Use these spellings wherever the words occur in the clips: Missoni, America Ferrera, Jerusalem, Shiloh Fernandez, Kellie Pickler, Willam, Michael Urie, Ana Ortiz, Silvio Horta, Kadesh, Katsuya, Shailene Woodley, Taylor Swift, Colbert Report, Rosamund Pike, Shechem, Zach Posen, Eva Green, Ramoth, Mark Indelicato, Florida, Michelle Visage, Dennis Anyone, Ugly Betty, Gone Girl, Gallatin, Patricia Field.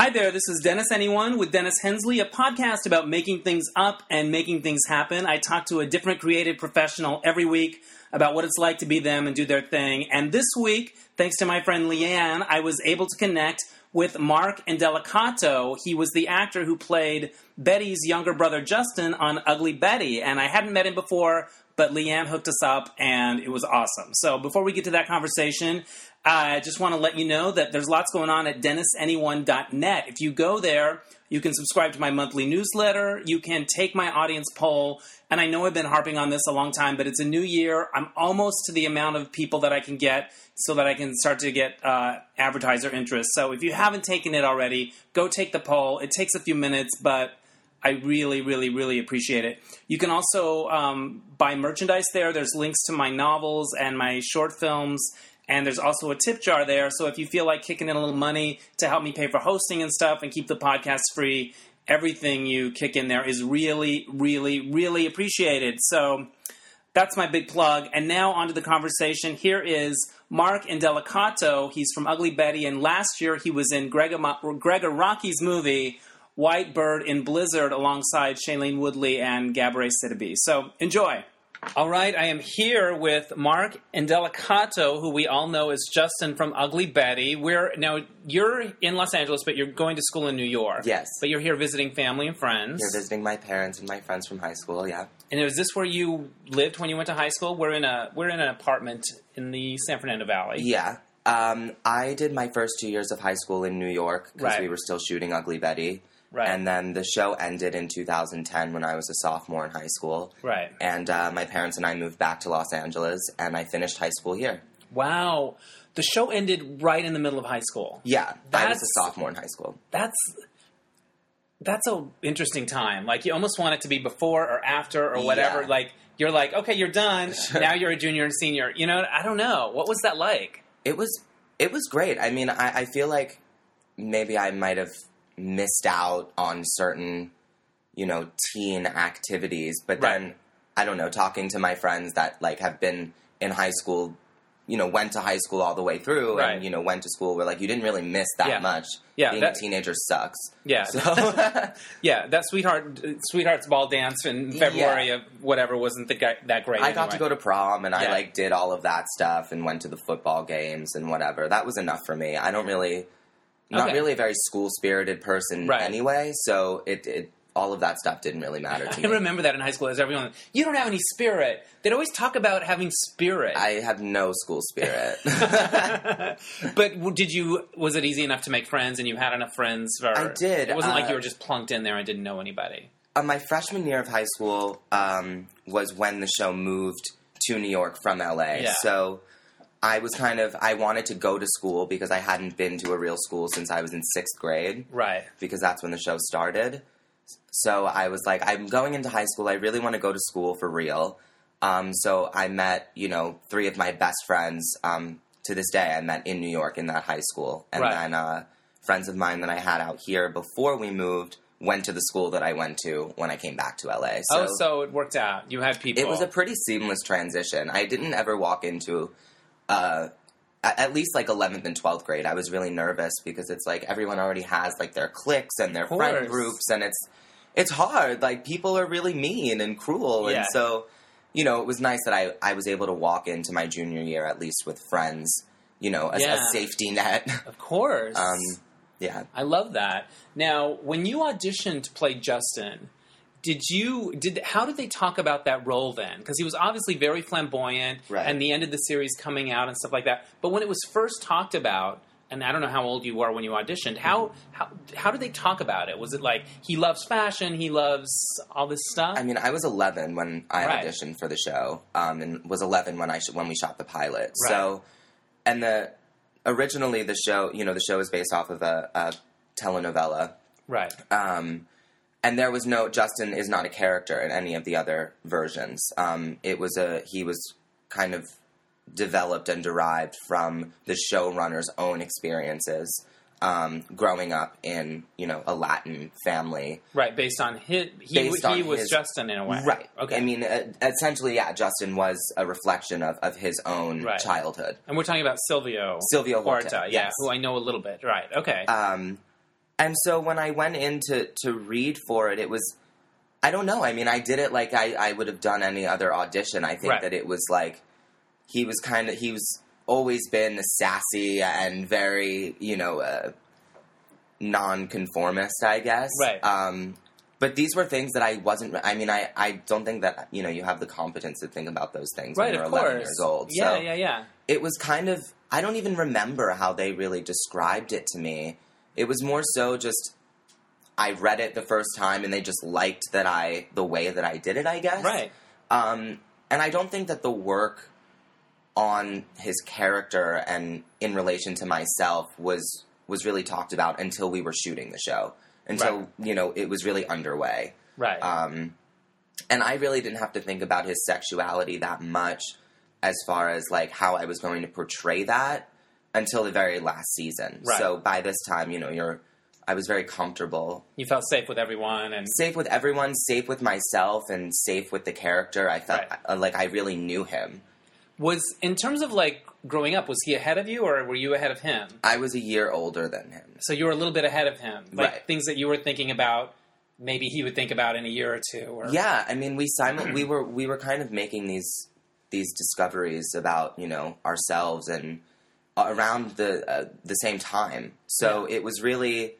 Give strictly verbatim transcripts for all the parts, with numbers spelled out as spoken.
Hi there, this is Dennis Anyone with Dennis Hensley, a podcast about making things up and making things happen. I talk to a different creative professional every week about what it's like to be them and do their thing. And this week, thanks to my friend Leanne, I was able to connect with Mark Indelicato. He was the actor who played Betty's younger brother Justin on Ugly Betty. And I hadn't met him before, but Leanne hooked us up and it was awesome. So before we get to that conversation, I just want to let you know that there's lots going on at Dennis Anyone dot net. If you go there, you can subscribe to my monthly newsletter. You can take my audience poll. And I know I've been harping on this a long time, but it's a new year. I'm almost to the amount of people that I can get so that I can start to get uh, advertiser interest. So if you haven't taken it already, go take the poll. It takes a few minutes, but I really, really, really appreciate it. You can also um, buy merchandise there. There's links to my novels and my short films. And there's also a tip jar there, so if you feel like kicking in a little money to help me pay for hosting and stuff and keep the podcast free, everything you kick in there is really, really, really appreciated. So that's my big plug. And now on to the conversation. Here is Mark Indelicato. He's from Ugly Betty, and last year he was in Greg, Greg Araki's movie, White Bird in Blizzard, alongside Shailene Woodley and Gabourey Sidibe. So enjoy. All right, I am here with Mark Indelicato, who we all know is Justin from Ugly Betty. We're now you're in Los Angeles, but you're going to school in New York. Yes. But you're here visiting family and friends. You're visiting my parents and my friends from high school, yeah. And is this where you lived when you went to high school? We're in a we're in an apartment in the San Fernando Valley. Yeah. Um, I did my first two years of high school in New York because right. we were still shooting Ugly Betty. Right. And then the show ended in two thousand ten when I was a sophomore in high school. Right. And uh, my parents and I moved back to Los Angeles, and I finished high school here. Wow. The show ended right in the middle of high school. Yeah. That's, I was a sophomore in high school. That's that's an interesting time. Like, you almost want it to be before or after or whatever. Yeah. Like, you're like, okay, you're done. Sure. Now you're a junior and senior. You know, I don't know. What was that like? It was, it was great. I mean, I, I feel like maybe I might have missed out on certain, you know, teen activities. But right. then, I don't know, talking to my friends that, like, have been in high school, you know, went to high school all the way through right. and, you know, went to school where, like, you didn't really miss that yeah. much. Yeah, Being that, a teenager sucks. Yeah. So. yeah, that sweetheart, Sweetheart's Ball dance in February yeah. of whatever wasn't the, that great. I anyway. got to go to prom and yeah. I, like, did all of that stuff and went to the football games and whatever. That was enough for me. I don't really... Not okay. really a very school-spirited person right. anyway, so it, it all of that stuff didn't really matter to me. I remember that in high school as everyone, you don't have any spirit. They'd always talk about having spirit. I have no school spirit. But did you, was it easy enough to make friends and you had enough friends? For, I did. It wasn't uh, like you were just plunked in there and didn't know anybody. Uh, my freshman year of high school um, was when the show moved to New York from L A, yeah. so... I was kind of, I wanted to go to school because I hadn't been to a real school since I was in sixth grade. Right. Because that's when the show started. So I was like, I'm going into high school. I really want to go to school for real. Um, so I met, you know, three of my best friends um, to this day. I met in New York in that high school. And right. then uh, friends of mine that I had out here before we moved went to the school that I went to when I came back to L A. So oh, so it worked out. You had people. It was a pretty seamless transition. I didn't ever walk into... Uh, at least, like, eleventh and twelfth grade, I was really nervous because it's, like, everyone already has, like, their cliques and their friend groups, and it's it's hard. Like, people are really mean and cruel, yeah. and so, you know, it was nice that I, I was able to walk into my junior year, at least with friends, you know, a, yeah. a safety net. Of course. um, yeah. I love that. Now, when you auditioned to play Justin... Did you, did, how did they talk about that role then? Because he was obviously very flamboyant right. and the end of the series coming out and stuff like that. But when it was first talked about, and I don't know how old you were when you auditioned, how, how, how did they talk about it? Was it like, he loves fashion, he loves all this stuff? I mean, I was eleven when I right. auditioned for the show, um, and was eleven when I, sh- when we shot the pilot. Right. So, and the, originally the show, you know, the show is based off of a, a telenovela. Right. Um, And there was no... Justin is not a character in any of the other versions. Um, it was a... He was kind of developed and derived from the showrunner's own experiences um, growing up in, you know, a Latin family. Right, based on his... He, based he on was his, Justin in a way. Right. Okay. I mean, uh, essentially, yeah, Justin was a reflection of, of his own right. childhood. And we're talking about Silvio... Silvio Horta, Horta yes. yeah, who I know a little bit. Right, okay. Um... And so when I went in to, to read for it, it was, I don't know. I mean, I did it like I, I would have done any other audition. I think right. that it was like, he was kind of, he was always been sassy and very, you know, uh, non-conformist, I guess. Right. Um, but these were things that I wasn't, I mean, I, I don't think that, you know, you have the competence to think about those things right, when you're eleven course. Years old. Yeah, so yeah, yeah. It was kind of, I don't even remember how they really described it to me. It was more so just, I read it the first time and they just liked that I, the way that I did it, I guess. Right. Um, and I don't think that the work on his character and in relation to myself was, was really talked about until we were shooting the show. Until, right. you know, it was really underway. Right. Um, and I really didn't have to think about his sexuality that much as far as, like, how I was going to portray that until the very last season. Right. So by this time, you know, you're... I was very comfortable. You felt safe with everyone and... Safe with everyone, safe with myself, and safe with the character. I felt right. uh, like I really knew him. Was, in terms of, like, growing up, was he ahead of you, or were you ahead of him? I was a year older than him. So you were a little bit ahead of him. Like, right. things that you were thinking about, maybe he would think about in a year or two. Or... Yeah, I mean, we simul- we were we were kind of making these these discoveries about, you know, ourselves and uh, around the uh, the same time. So yeah. it was really...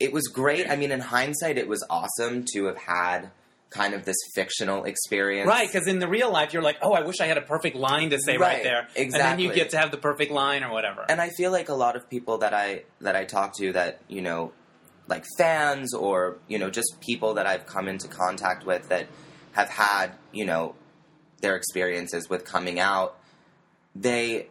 It was great. I mean, in hindsight, it was awesome to have had... kind of this fictional experience. Right, because in the real life, you're like, oh, I wish I had a perfect line to say right, right there. Exactly. And then you get to have the perfect line or whatever. And I feel like a lot of people that I that I talk to that, you know, like fans or, you know, just people that I've come into contact with that have had, you know, their experiences with coming out, they...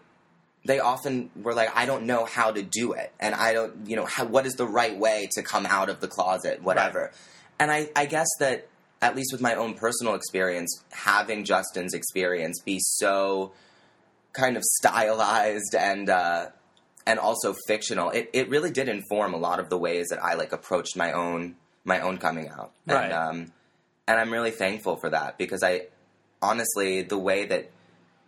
they often were like, I don't know how to do it. And I don't, you know, how, what is the right way to come out of the closet, whatever. Right. And I, I guess that, at least with my own personal experience, having Justin's experience be so kind of stylized and uh, and also fictional, it, it really did inform a lot of the ways that I, like, approached my own my own coming out. Right. And, um, and I'm really thankful for that because I, honestly, the way that,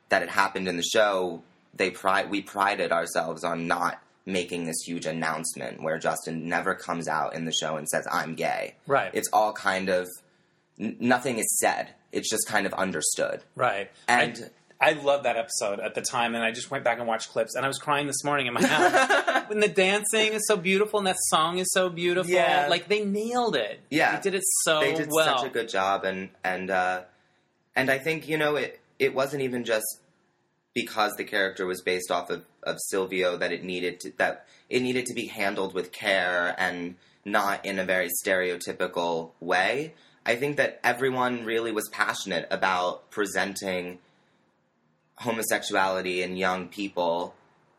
that it happened in the show... They pride, we prided ourselves on not making this huge announcement where Justin never comes out in the show and says, I'm gay. Right. It's all kind of, n- nothing is said. It's just kind of understood. Right. And I, I love that episode at the time. And I just went back and watched clips and I was crying this morning in my house. When the dancing is so beautiful and that song is so beautiful. Yeah. Like they nailed it. Yeah. They did it so well. They did well. Such a good job. And, and, uh, and I think, you know, it, it wasn't even just, because the character was based off of, of Silvio, that it needed to, that it needed to be handled with care and not in a very stereotypical way. I think that everyone really was passionate about presenting homosexuality in young people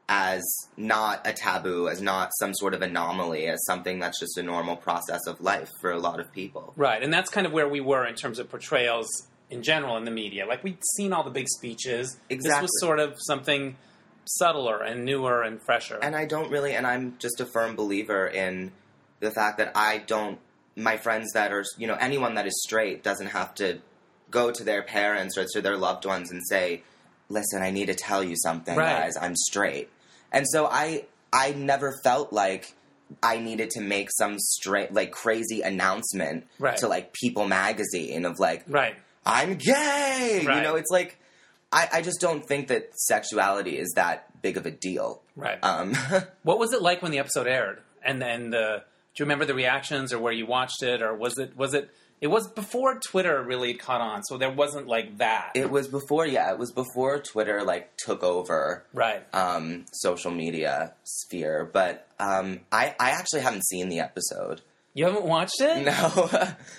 as not a taboo, as not some sort of anomaly, as something that's just a normal process of life for a lot of people. Right, and that's kind of where we were in terms of portrayals in general in the media. Like, we'd seen all the big speeches. Exactly. This was sort of something subtler and newer and fresher. And I don't really, and I'm just a firm believer in the fact that I don't, my friends that are, you know, anyone that is straight doesn't have to go to their parents or to their loved ones and say, listen, I need to tell you something, right. guys, I'm straight. And so I, I never felt like I needed to make some straight, like, crazy announcement right. to, like, People magazine of, like... Right. I'm gay! Right. You know, it's like, I, I just don't think that sexuality is that big of a deal. Right. Um, what was it like when the episode aired? And then the, do you remember the reactions or where you watched it? Or was it, was it, it was before Twitter really caught on, so there wasn't like that. It was before, yeah, it was before Twitter, like, took over. Right. Um, social media sphere. But um, I, I actually haven't seen the episode. You haven't watched it? No.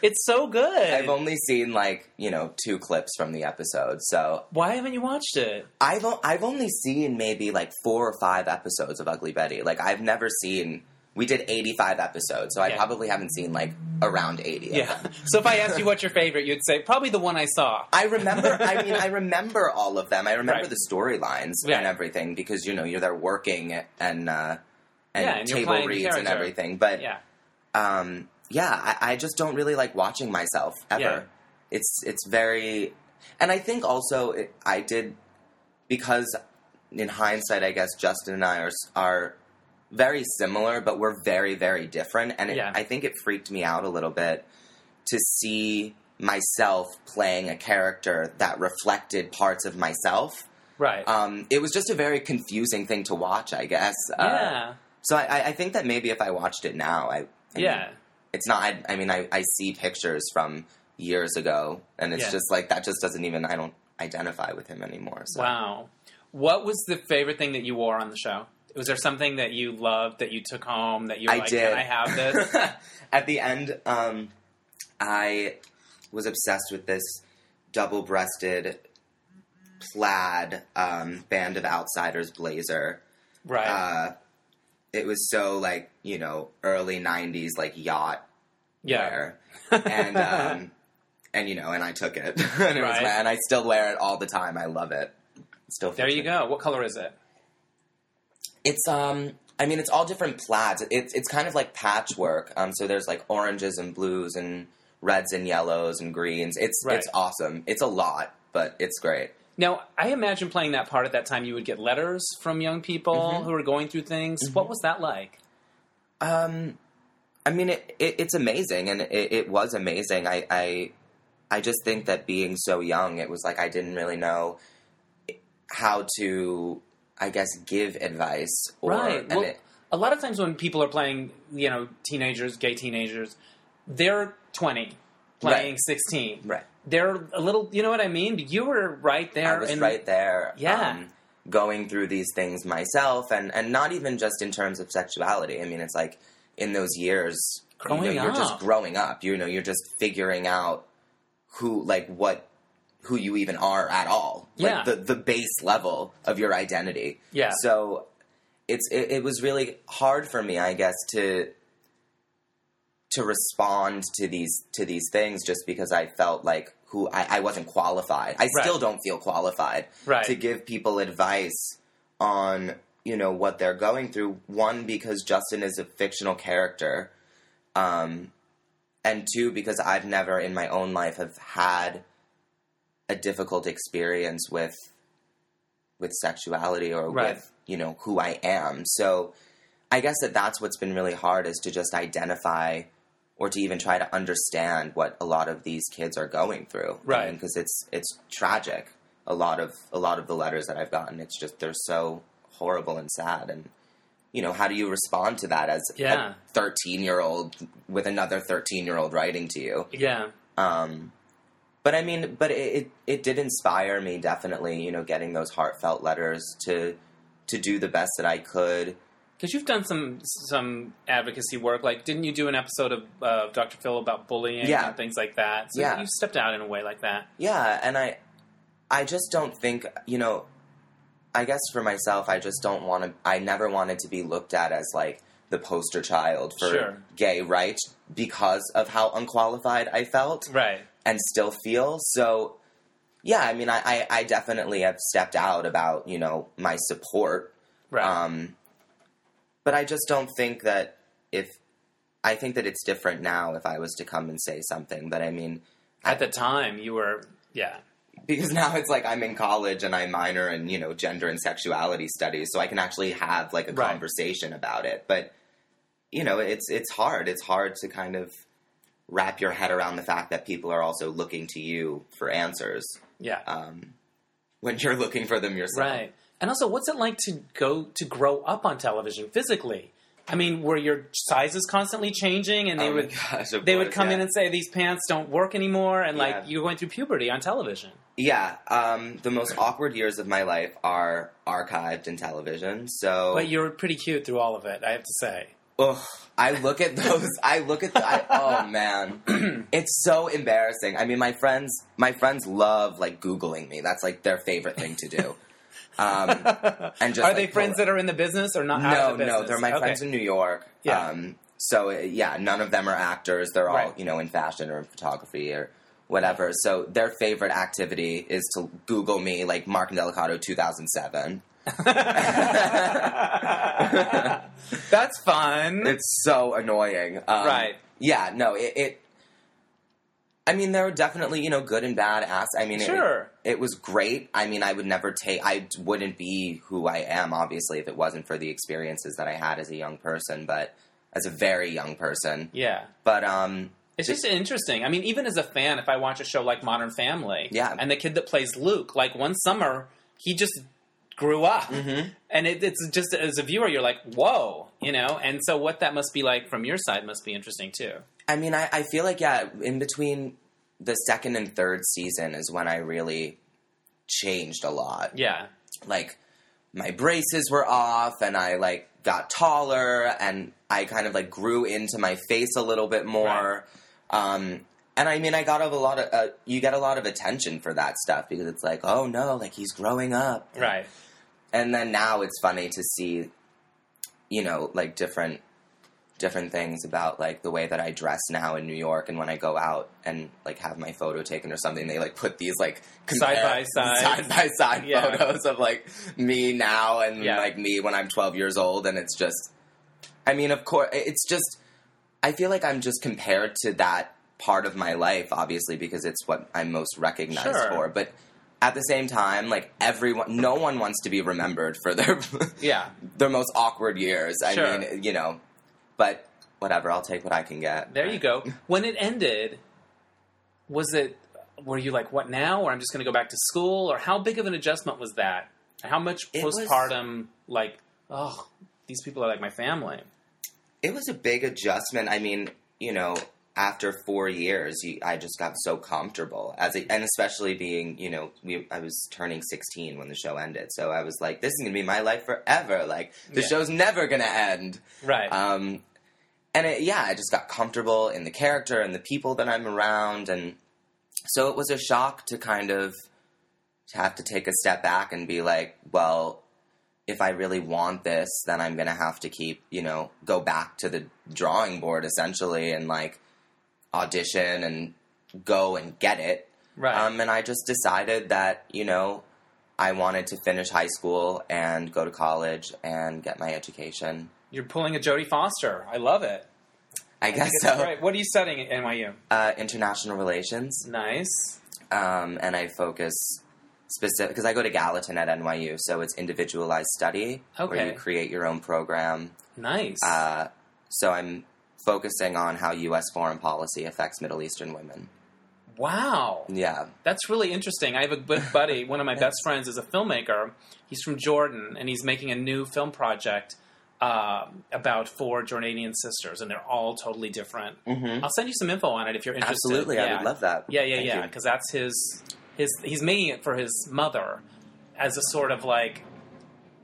It's so good. I've only seen, like, you know, two clips from the episode, so... Why haven't you watched it? I've o- I've only seen maybe, like, four or five episodes of Ugly Betty. Like, I've never seen... We did eighty-five episodes, so yeah. I probably haven't seen, like, around eighty yeah. of them. So if I asked you what's your favorite, you'd say, probably the one I saw. I remember... I mean, I remember all of them. I remember right. the storylines yeah. and everything, because, you know, you're there working and, uh, and, yeah, and table reads and everything, but... Yeah. Um, yeah, I, I just don't really like watching myself ever. Yeah. It's, it's very, and I think also it, I did, because in hindsight, I guess Justin and I are, are very similar, but we're very, very different. And it, yeah. I think it freaked me out a little bit to see myself playing a character that reflected parts of myself. Right. Um, it was just a very confusing thing to watch, I guess. Yeah. Uh, so I, I think that maybe if I watched it now, I, I yeah, mean, it's not. I, I mean, I, I see pictures from years ago, and it's yeah. just like that. Just doesn't even. I don't identify with him anymore. So. Wow. What was the favorite thing that you wore on the show? Was there something that you loved that you took home that you were I like, did. Can I have this? At the end, um, I was obsessed with this double-breasted plaid um, Band of Outsiders blazer. Right. Uh, it was so, like, you know, early nineties, like, yacht yeah. wear. And, um, and, you know, and I took it. and, it right. was, and I still wear it all the time. I love it. Still there you go. What color is it? It's, um, I mean, it's all different plaids. It's it's kind of like patchwork. Um, so there's like oranges and blues and reds and yellows and greens. It's right. it's awesome. It's a lot, but it's great. Now, I imagine playing that part at that time, you would get letters from young people mm-hmm. who are going through things. Mm-hmm. What was that like? Um, I mean, it, it, it's amazing, and it, it was amazing. I, I I just think that being so young, it was like I didn't really know how to, I guess, give advice. Or, right. Well, it, a lot of times when people are playing, you know, teenagers, gay teenagers, they're twenty, playing right. sixteen. Right. They're a little, you know what I mean? But you were right there. I was in, right there. Yeah. Um, going through these things myself, and, and not even just in terms of sexuality. I mean, it's like in those years, growing you know, you're just growing up. You know, you're just figuring out who, like, what... who you even are at all. Yeah. Like, the, the base level of your identity. Yeah. So, it's it, it was really hard for me, I guess, to to respond to these to these things just because I felt like who I, I wasn't qualified. I right. still don't feel qualified right. to give people advice on, you know, what they're going through. One, because Justin is a fictional character. Um, and two, because I've never in my own life have had a difficult experience with, with sexuality or right. with, you know, who I am. So I guess that that's what's been really hard, is to just identify or to even try to understand what a lot of these kids are going through. Right. I mean, 'cause it's, it's tragic. A lot of, a lot of the letters that I've gotten, it's just, they're so horrible and sad. And, you know, how do you respond to that as yeah. a thirteen year old with another thirteen year old writing to you? Yeah. Um, But I mean, but it, it it did inspire me, definitely, you know, getting those heartfelt letters to to do the best that I could. Because you've done some some advocacy work. Like, didn't you do an episode of uh, Doctor Phil about bullying yeah. and things like that? So yeah. you stepped out in a way like that. Yeah, and I, I just don't think, you know, I guess for myself, I just don't want to, I never wanted to be looked at as, like, the poster child for sure. gay rights because of how unqualified I felt. Right. And still feel. So, yeah, I mean, I, I, I definitely have stepped out about, you know, my support. Right. Um, but I just don't think that if... I think that it's different now if I was to come and say something. But, I mean... At I, the time, you were... Yeah. Because now it's like I'm in college and I minor in, you know, gender and sexuality studies. So I can actually have, like, a right. conversation about it. But, you know, it's it's hard. It's hard to kind of... wrap your head around the fact that people are also looking to you for answers. Yeah. Um, when you're looking for them yourself. Right. And also, what's it like to go to grow up on television physically? I mean, were your sizes constantly changing, and they oh would gosh, they course, would come yeah. in and say these pants don't work anymore, and yeah. like you're going through puberty on television. Yeah. Um, the most awkward years of my life are archived in television. So, but you were pretty cute through all of it, I have to say. Ugh, I look at those, I look at, the, I, oh man, it's so embarrassing. I mean, my friends, my friends love, like, Googling me. That's, like, their favorite thing to do. Um, and just, are like, they friends that are in the business or not no, out of the business? No, no, they're my okay. friends in New York. Yeah. Um, so, yeah, none of them are actors. They're all, right. you know, in fashion or in photography or whatever. So their favorite activity is to Google me, like, Mark Indelicato two thousand seven. That's fun. It's so annoying. Um, right. Yeah, no, it, it... I mean, there were definitely, you know, good and bad ass. I mean, sure. it, it was great. I mean, I would never take, I wouldn't be who I am, obviously, if it wasn't for the experiences that I had as a young person, but as a very young person. Yeah. But, um... It's just interesting. I mean, even as a fan, if I watch a show like Modern Family, yeah. and the kid that plays Luke, like one summer, he just grew up. Mm-hmm. And it, it's just, as a viewer, you're like, whoa, you know? And so what that must be like from your side must be interesting, too. I mean, I, I feel like, yeah, in between the second and third season is when I really changed a lot. Yeah. Like, my braces were off, and I, like, got taller, and I kind of, like, grew into my face a little bit more. Right. Um, and I mean, I got a lot of, uh, you get a lot of attention for that stuff because it's like, oh no, like he's growing up. Right. And then now it's funny to see, you know, like different, different things about like the way that I dress now in New York. And when I go out and like have my photo taken or something, they like put these like compare, side by side, side by side yeah. photos of like me now and yeah. like me when I'm twelve years old. And it's just, I mean, of course it's just. I feel like I'm just compared to that part of my life, obviously, because it's what I'm most recognized sure. for. But at the same time, like everyone, no one wants to be remembered for their yeah their most awkward years. Sure. I mean, you know, but whatever. I'll take what I can get. There you go. When it ended, was it? Were you like, what now? Or I'm just going to go back to school? Or how big of an adjustment was that? How much it postpartum? Was... Like, oh, these people are like my family. It was a big adjustment. I mean, you know, after four years, you, I just got so comfortable. as a, And especially being, you know, we, I was turning sixteen when the show ended. So I was like, this is going to be my life forever. Like, the yeah. show's never going to end. Right. Um, and, it, yeah, I just got comfortable in the character and the people that I'm around. And so it was a shock to kind of have to take a step back and be like, well... if I really want this, then I'm going to have to keep, you know, go back to the drawing board, essentially, and, like, audition and go and get it. Right. Um, and I just decided that, you know, I wanted to finish high school and go to college and get my education. You're pulling a Jodie Foster. I love it. I, I guess so. Right. What are you studying at N Y U? Uh, international relations. Nice. Um, and I focus... Specific, because I go to Gallatin at N Y U, so it's individualized study okay. where you create your own program. Nice. Uh, so I'm focusing on how U S foreign policy affects Middle Eastern women. Wow. Yeah. That's really interesting. I have a good buddy, one of my yes. best friends is a filmmaker. He's from Jordan, and he's making a new film project uh, about four Jordanian sisters, and they're all totally different. Mm-hmm. I'll send you some info on it if you're interested. Absolutely. Yeah. I would love that. Yeah, yeah, Thank yeah, because that's his... His, he's making it for his mother as a sort of, like,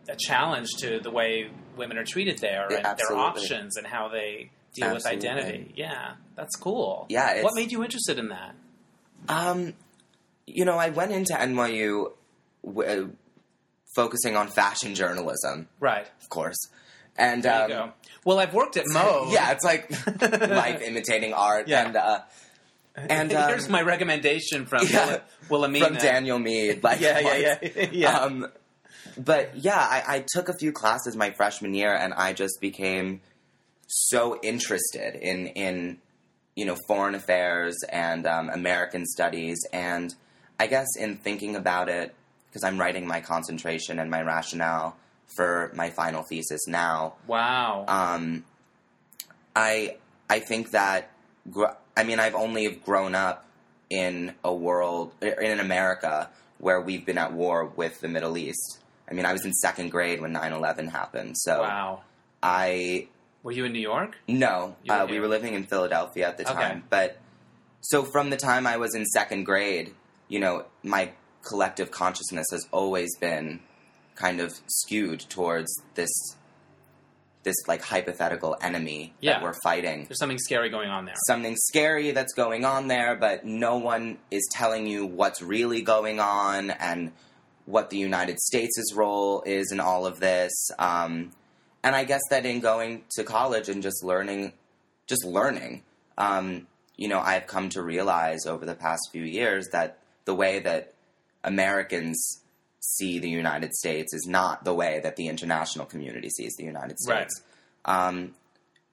a challenge to the way women are treated there and Absolutely. Their options and how they deal Absolutely. With identity. Yeah, that's cool. Yeah. It's, what made you interested in that? Um, you know, I went into N Y U w- focusing on fashion journalism. Right. Of course. And there um, you go. Well, I've worked at Mode. Yeah, it's like life imitating art yeah. and... uh And um, here's my recommendation from yeah, Willamina. From Daniel Mead. Like, yeah, yeah, yeah, yeah. Um, but yeah, I, I took a few classes my freshman year, and I just became so interested in, in you know, foreign affairs and um, American studies. And I guess in thinking about it, because I'm writing my concentration and my rationale for my final thesis now. Wow. Um, I I think that... Gr- I mean, I've only grown up in a world, in America, where we've been at war with the Middle East. I mean, I was in second grade when nine eleven happened, so... Wow. I... Were you in New York? No. Were uh, we were living in Philadelphia at the time. Okay. But, so from the time I was in second grade, you know, my collective consciousness has always been kind of skewed towards this... this, like, hypothetical enemy yeah. that we're fighting. There's something scary going on there. Something scary that's going on there, but no one is telling you what's really going on and what the United States' role is in all of this. Um, and I guess that in going to college and just learning, just learning, um, you know, I've come to realize over the past few years that the way that Americans... see the United States is not the way that the international community sees the United States. Right. Um,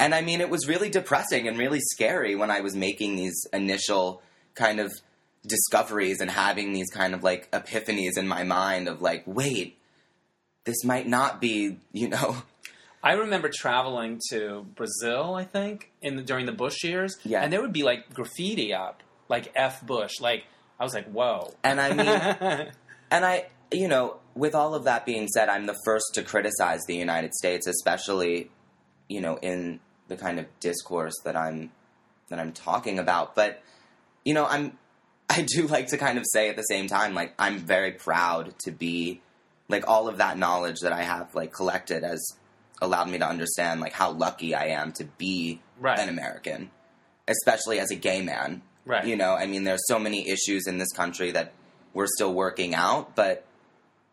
and I mean, it was really depressing and really scary when I was making these initial kind of discoveries and having these kind of, like, epiphanies in my mind of, like, wait, this might not be, you know... I remember traveling to Brazil, I think, in the, during the Bush years. Yeah. And there would be, like, graffiti up. Like, F. Bush. Like, I was like, whoa. And I mean... and I, you know, with all of that being said, I'm the first to criticize the United States, especially, you know, in the kind of discourse that I'm that I'm talking about. But, you know, I'm... I do like to kind of say at the same time, like, I'm very proud to be, like, all of that knowledge that I have, like, collected has allowed me to understand, like, how lucky I am to be right. an American, especially as a gay man. Right. You know, I mean, there's so many issues in this country that we're still working out, but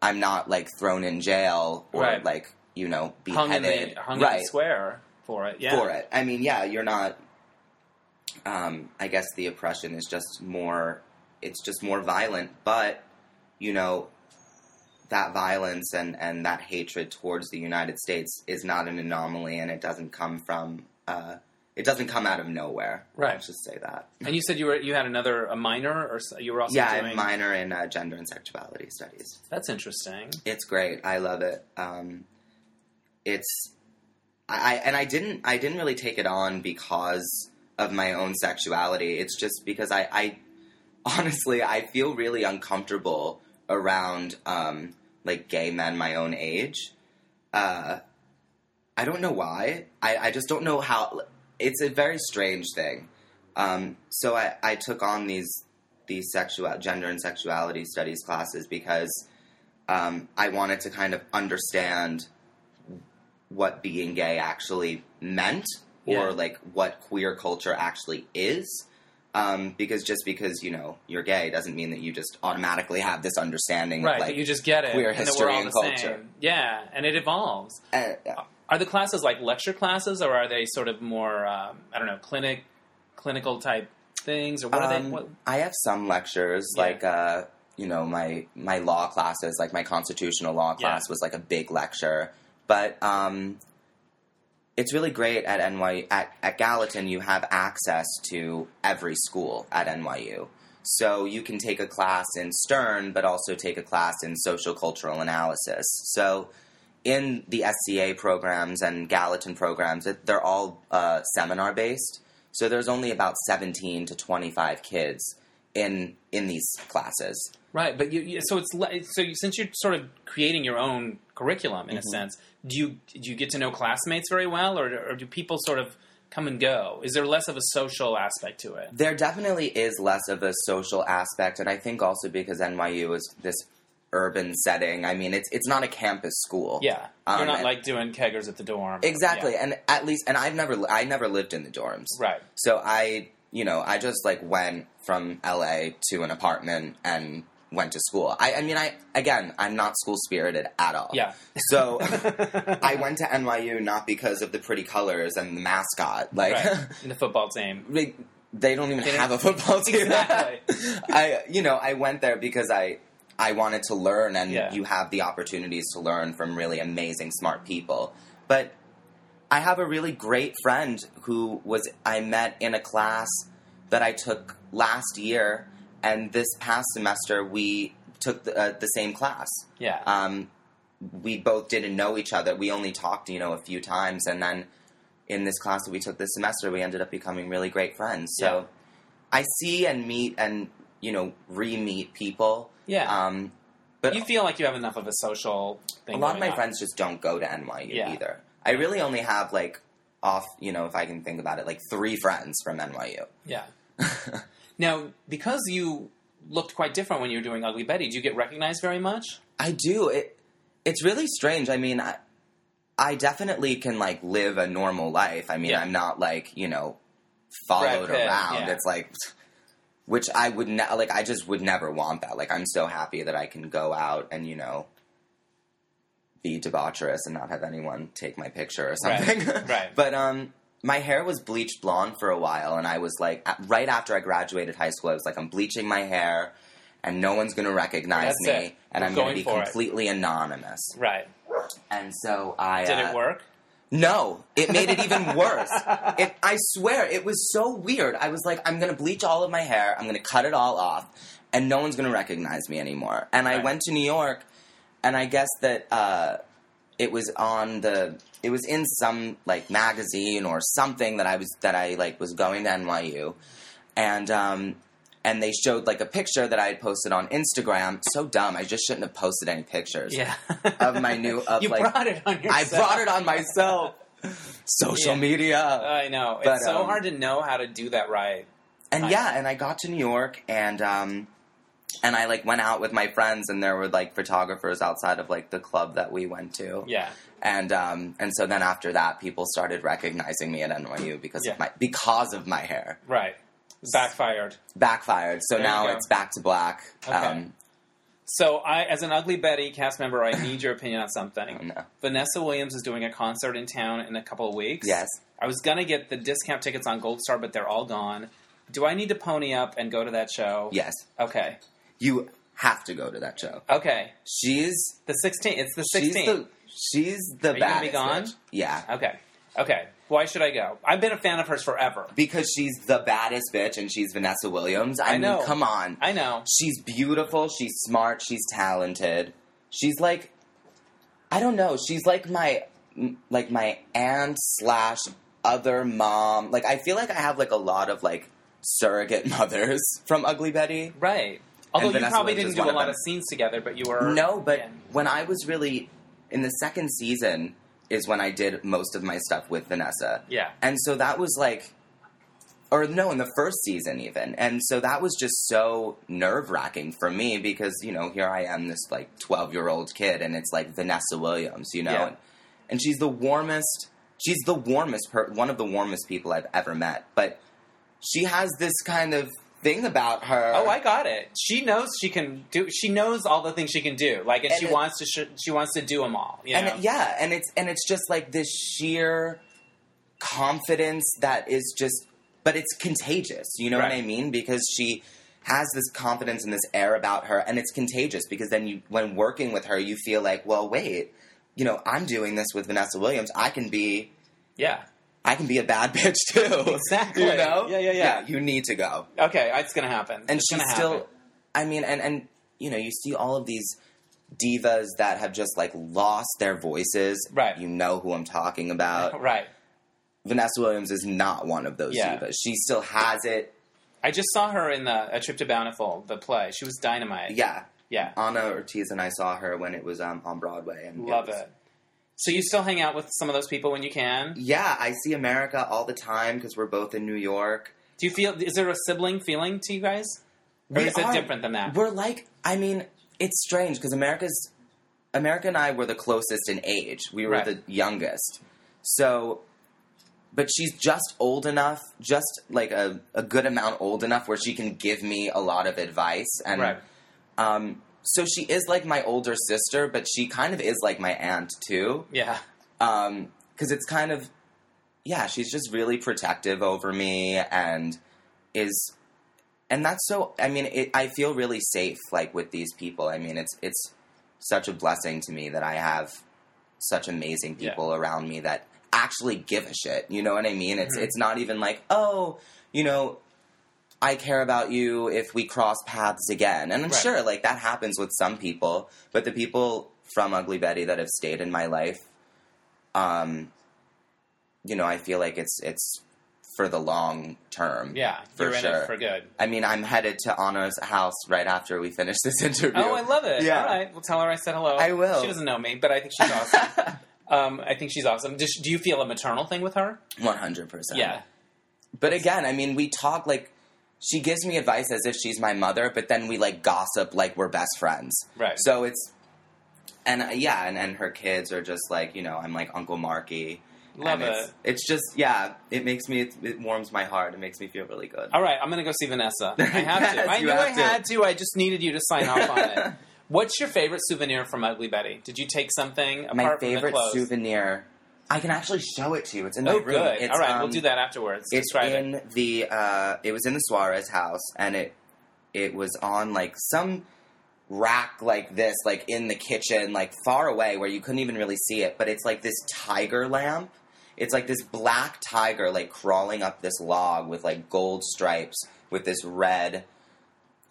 I'm not, like, thrown in jail or, right. like, you know, beheaded. Hung, the, hung right. in the square for it, yeah. For it. I mean, yeah, you're not... Um, I guess the oppression is just more, it's just more violent, but, you know, that violence and, and that hatred towards the United States is not an anomaly, and it doesn't come from, uh, it doesn't come out of nowhere. Right. Let's just say that. And you said you were, you had another, a minor, or you were also yeah, doing... Yeah, a minor in uh, gender and sexuality studies. That's interesting. It's great. I love it. Um, it's, I, I, and I didn't, I didn't really take it on because... of my own sexuality. It's just because I, I honestly, I feel really uncomfortable around, um, like, gay men my own age. Uh, I don't know why. I, I just don't know how... It's a very strange thing. Um, so I, I took on these these sexual gender and sexuality studies classes because um, I wanted to kind of understand what being gay actually meant. Yeah. Or, like, what queer culture actually is. Um, because just because, you know, you're gay doesn't mean that you just automatically have this understanding right, of, like, you just get it, queer and history and culture. Same. Yeah, and it evolves. Uh, yeah. Are the classes, like, lecture classes, or are they sort of more, um, I don't know, clinic, clinical-type things? Or what um, are they? What? I have some lectures, yeah. like, uh, you know, my, my law classes, like, my constitutional law class yeah. was, like, a big lecture. But... Um, It's really great at N Y U. At, at Gallatin, you have access to every school at N Y U. So you can take a class in Stern, but also take a class in social-cultural analysis. So in the S C A programs and Gallatin programs, it, they're all uh, seminar-based. So there's only about seventeen to twenty-five kids in in these classes. Right, but you, you, so it's so you, since you're sort of creating your own curriculum in mm-hmm. a sense, do you do you get to know classmates very well, or, or do people sort of come and go? Is there less of a social aspect to it? There definitely is less of a social aspect, and I think also because N Y U is this urban setting. I mean, it's it's not a campus school. Yeah, um, you're not and, like doing keggers at the dorm. Exactly, yeah. and at least, and I've never I never lived in the dorms. Right, so I you know I just like went from L A to an apartment and. Went to school. I, I mean, I again, I'm not school-spirited at all. Yeah. So I went to N Y U not because of the pretty colors and the mascot. Like, right. And the football team. They, they don't even they have don't, a football team. Exactly. I, you know, I went there because I, I wanted to learn, and yeah. you have the opportunities to learn from really amazing, smart people. But I have a really great friend who was I met in a class that I took last year. And this past semester, we took the, uh, the same class. Yeah. Um, we both didn't know each other. We only talked, you know, a few times. And then in this class that we took this semester, we ended up becoming really great friends. So yeah. I see and meet and, you know, re-meet people. Yeah. Um, but you feel like you have enough of a social thing. A lot of my on. friends just don't go to N Y U yeah. either. I really only have, like, off, you know, if I can think about it, like three friends from N Y U. Yeah. Now, because you looked quite different when you were doing Ugly Betty, do you get recognized very much? I do. It, it's really strange. I mean, I, I definitely can, like, live a normal life. I mean, yeah. I'm not, like, you know, followed Brad Pitt, around. Yeah. It's like, which I would, ne- like, I just would never want that. Like, I'm so happy that I can go out and, you know, be debaucherous and not have anyone take my picture or something. Right, right. But, um... my hair was bleached blonde for a while, and I was like, right after I graduated high school, I was like, I'm bleaching my hair, and no one's going to recognize That's me, it. and We're I'm going to be completely it. anonymous. Right. And so I... Did uh, it work? No, it made it even worse. It, I swear, it was so weird. I was like, I'm going to bleach all of my hair. I'm going to cut it all off. And no one's going to recognize me anymore. And right. I went to New York, and I guess that uh, it was on the... It was in some, like, magazine or something that I was... That I, like, was going to N Y U. And, um... And they showed, like, a picture that I had posted on Instagram. So dumb. I just shouldn't have posted any pictures. Yeah. Of my new... Of, you like, brought it on yourself. I brought it on myself. Social yeah. media. I know. But, it's so um, hard to know how to do that right. And, I yeah. Know. And I got to New York. And, um... And I, like, went out with my friends. And there were, like, photographers outside of, like, the club that we went to. Yeah. And, um... And so then after that, people started recognizing me at N Y U because yeah. of my... Because of my hair. Right. Backfired. Backfired. So there now it's back to black. Okay. Um, so I, as an Ugly Betty cast member, I need your opinion on something. Oh no. Vanessa Williams is doing a concert in town in a couple of weeks. Yes. I was going to get the discount tickets on Gold Star, but they're all gone. Do I need to pony up and go to that show? Yes. Okay. You have to go to that show. Okay. She's... The sixteenth. It's the sixteenth. She's the, she's the Are baddest. Are you going to be gone? Bitch. Yeah. Okay. Okay. Why should I go? I've been a fan of hers forever. Because she's the baddest bitch, and she's Vanessa Williams. I, I mean, know. Come on. I know. She's beautiful. She's smart. She's talented. She's like, I don't know. She's like my, like my aunt slash other mom. Like, I feel like I have, like, a lot of, like, surrogate mothers from Ugly Betty. Right. Although and you Vanessa probably didn't do a lot of, of scenes together, but you were... No, but yeah. when I was really... In the second season... is when I did most of my stuff with Vanessa. Yeah. And so that was like... Or no, in the first season even. And so that was just so nerve-wracking for me because, you know, here I am, this, like, twelve-year-old kid, and it's like Vanessa Williams, you know? Yeah. And, and she's the warmest... She's the warmest... Per, one of the warmest people I've ever met. But she has this kind of thing about her... Oh, I got it. She knows she can do... She knows all the things she can do. Like, and, and she it, wants to sh- she wants to do them all, you and know? It, yeah, and it's and it's just, like, this sheer confidence that is just... But it's contagious, you know right. what I mean? Because she has this confidence and this air about her, and it's contagious because then you, when working with her, you feel like, well, wait, you know, I'm doing this with Vanessa Williams. I can be... Yeah. I can be a bad bitch, too. Exactly. You know? Yeah, yeah, yeah. yeah you need to go. Okay, it's going to happen. And it's she's gonna happen. still... I mean, and, and, you know, you see all of these divas that have just, like, lost their voices. Right. You know who I'm talking about. Right. Vanessa Williams is not one of those yeah. divas. She still has it. I just saw her in the A Trip to Bountiful, the play. She was dynamite. Yeah. Yeah. Ana Ortiz and I saw her when it was um, on Broadway. And Love it. Was, it. So you still hang out with some of those people when you can? Yeah, I see America all the time because we're both in New York. Do you feel... Is there a sibling feeling to you guys? Or we is are, it different than that? We're like... I mean, it's strange because America's... America and I were the closest in age. We were right. the youngest. So... But she's just old enough, just like a, a good amount old enough where she can give me a lot of advice. And, right. um... So she is like my older sister, but she kind of is like my aunt, too. Yeah. Um, 'cause it's kind of... Yeah, she's just really protective over me and is... And that's so... I mean, it, I feel really safe, like, with these people. I mean, it's it's such a blessing to me that I have such amazing people yeah. around me that actually give a shit. You know what I mean? It's mm-hmm. It's not even like, oh, you know... I care about you if we cross paths again. And I'm right. sure, like, that happens with some people. But the people from Ugly Betty that have stayed in my life, um, you know, I feel like it's it's for the long term. Yeah, for you're sure. in it for good. I mean, I'm headed to Ana's house right after we finish this interview. Oh, I love it. Yeah. All right. Well, tell her I said hello. I will. She doesn't know me, but I think she's awesome. um, I think she's awesome. Does, do you feel a maternal thing with her? one hundred percent. Yeah. But again, I mean, we talk, like, she gives me advice as if she's my mother, but then we, like, gossip like we're best friends. Right. So it's... And, uh, yeah, and, and her kids are just, like, you know, I'm, like, Uncle Marky. Love it. It's, it's just, yeah, it makes me... It, it warms my heart. It makes me feel really good. All right, I'm going to go see Vanessa. I have yes, to. I knew I to. had to. I just needed you to sign off on it. What's your favorite souvenir from Ugly Betty? Did you take something apart my favorite from the souvenir... I can actually show it to you. It's in my oh, room. Oh, good. It's, all right, um, we'll do that afterwards. It's Describe in it. the, uh, it was in the Suarez house, and it, it was on, like, some rack like this, like in the kitchen, like far away where you couldn't even really see it, but it's like this tiger lamp. It's like this black tiger, like crawling up this log with like gold stripes with this red,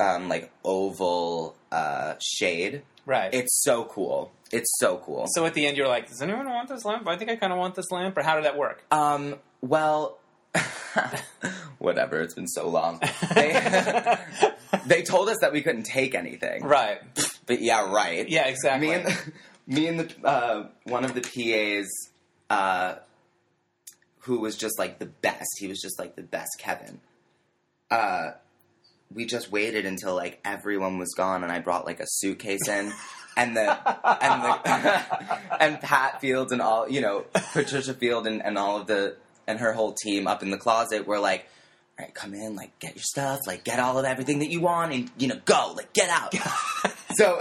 um, like oval, uh, shade. Right. It's so cool. It's so cool. So at the end you're like, does anyone want this lamp? I think I kind of want this lamp. Or how did that work? Um, well, whatever. It's been so long. They, they told us that we couldn't take anything. Right. But yeah, right. Yeah, exactly. Me and the, me and the uh, one of the P As, uh, who was just like the best. He was just like the best Kevin. Uh, we just waited until like everyone was gone, and I brought like a suitcase in. And the and the and Pat Fields and all, you know, Patricia Field and, and all of the and her whole team up in the closet were like, all right, come in, like get your stuff, like get all of everything that you want, and you know, go, like get out. so,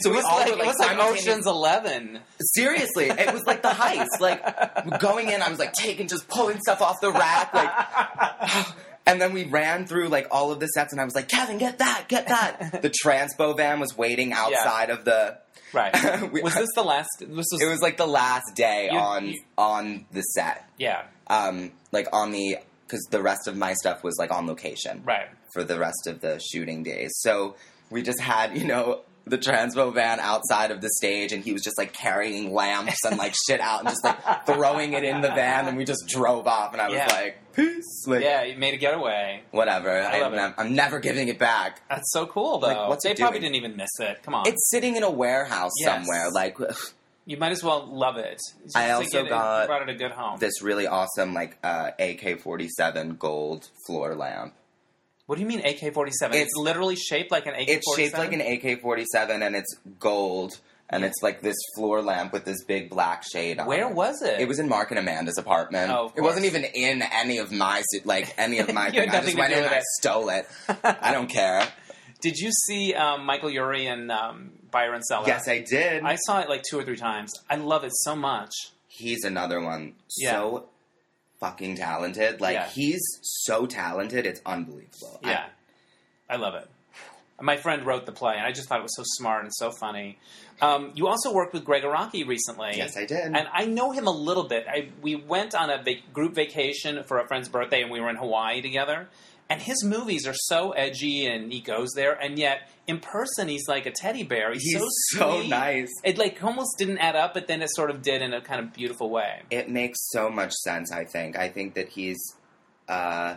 so we was all like, were like, it was like Ocean's Eleven. Seriously, it was like the heist. Like going in, I was like taking, just pulling stuff off the rack, like. And then we ran through, like, all of the sets, and I was like, Kevin, get that, get that. The transpo van was waiting outside yeah. of the... Right. we, was this the last... This was, it was, like, the last day you, on you, on the set. Yeah. Um, like, on the... Because the rest of my stuff was, like, on location. Right. For the rest of the shooting days. So we just had, you know, the transpo van outside of the stage, and he was just, like, carrying lamps and, like, shit out and just, like, throwing it in the van, and we just drove off, and I was yeah. like... Peace. Like, yeah, you made a getaway. Whatever. I I, I'm, I'm never giving it back. That's so cool, though. Like, what's they probably didn't even miss it. Come on. It's sitting in a warehouse yes. somewhere. Like, you might as well love it. Just I also it got brought it a good home. This really awesome like uh, A K forty-seven gold floor lamp. What do you mean A K forty-seven? It's, it's literally shaped like an A K forty-seven? It's shaped like an A K forty-seven, and it's gold. And it's like this floor lamp with this big black shade on it. Where was it? It was in Mark and Amanda's apartment. Oh, of course. It wasn't even in any of my, like, any of my things. I just went in and I stole it. I don't care. Did you see um, Michael Urie and um, Byron Seller? Yes, I did. I saw it like two or three times. I love it so much. He's another one. Yeah. So fucking talented. Like, yeah. he's so talented. It's unbelievable. Yeah. I, I love it. My friend wrote the play, and I just thought it was so smart and so funny. Um, you also worked with Greg Araki recently. Yes, I did. And I know him a little bit. I, we went on a va- group vacation for a friend's birthday, and we were in Hawaii together. And his movies are so edgy, and he goes there. And yet, in person, he's like a teddy bear. He's, he's so sweet. So nice. It like almost didn't add up, but then it sort of did in a kind of beautiful way. It makes so much sense, I think. I think that he's... Uh...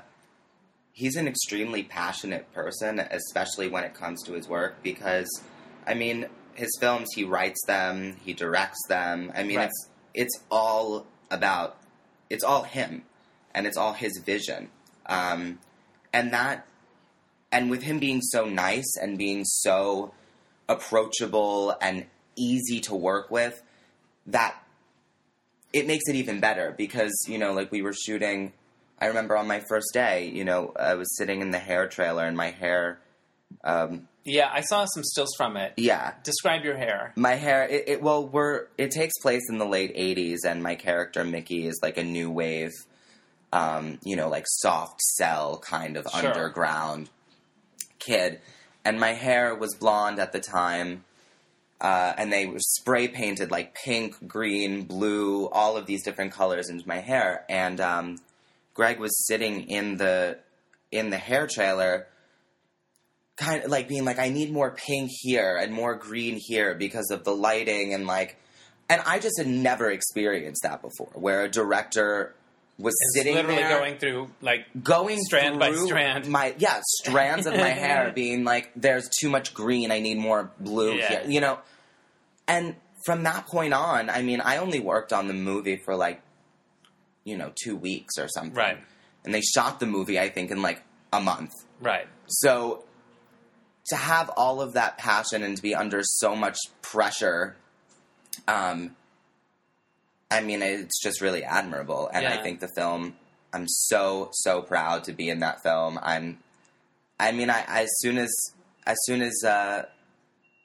He's an extremely passionate person, especially when it comes to his work, because, I mean, his films, he writes them, he directs them. I mean, right. it's it's all about, it's all him, and it's all his vision. Um, and that, and with him being so nice and being so approachable and easy to work with, that, it makes it even better, because, you know, like we were shooting... I remember on my first day, you know, I was sitting in the hair trailer and my hair... Um, yeah, I saw some stills from it. Yeah. Describe your hair. My hair, it, it well, we're it takes place in the late eighties, and my character, Mickey, is like a new wave, um, you know, like soft cell kind of sure. underground kid. And my hair was blonde at the time, uh, and they were spray painted like pink, green, blue, all of these different colors into my hair. And... Um, Greg was sitting in the in the hair trailer, kind of like being like, I need more pink here and more green here because of the lighting and like, and I just had never experienced that before, where a director was it's sitting literally there, going through like going strand by strand, my yeah strands of my hair, being like, there's too much green, I need more blue yeah. here, you know, and from that point on, I mean, I only worked on the movie for like. you know, two weeks or something. Right. And they shot the movie, I think, in, like, a month. Right. So, to have all of that passion and to be under so much pressure, um, I mean, it's just really admirable. And yeah. I think the film, I'm so, so proud to be in that film. I'm, I mean, I, as soon as, as soon as, uh,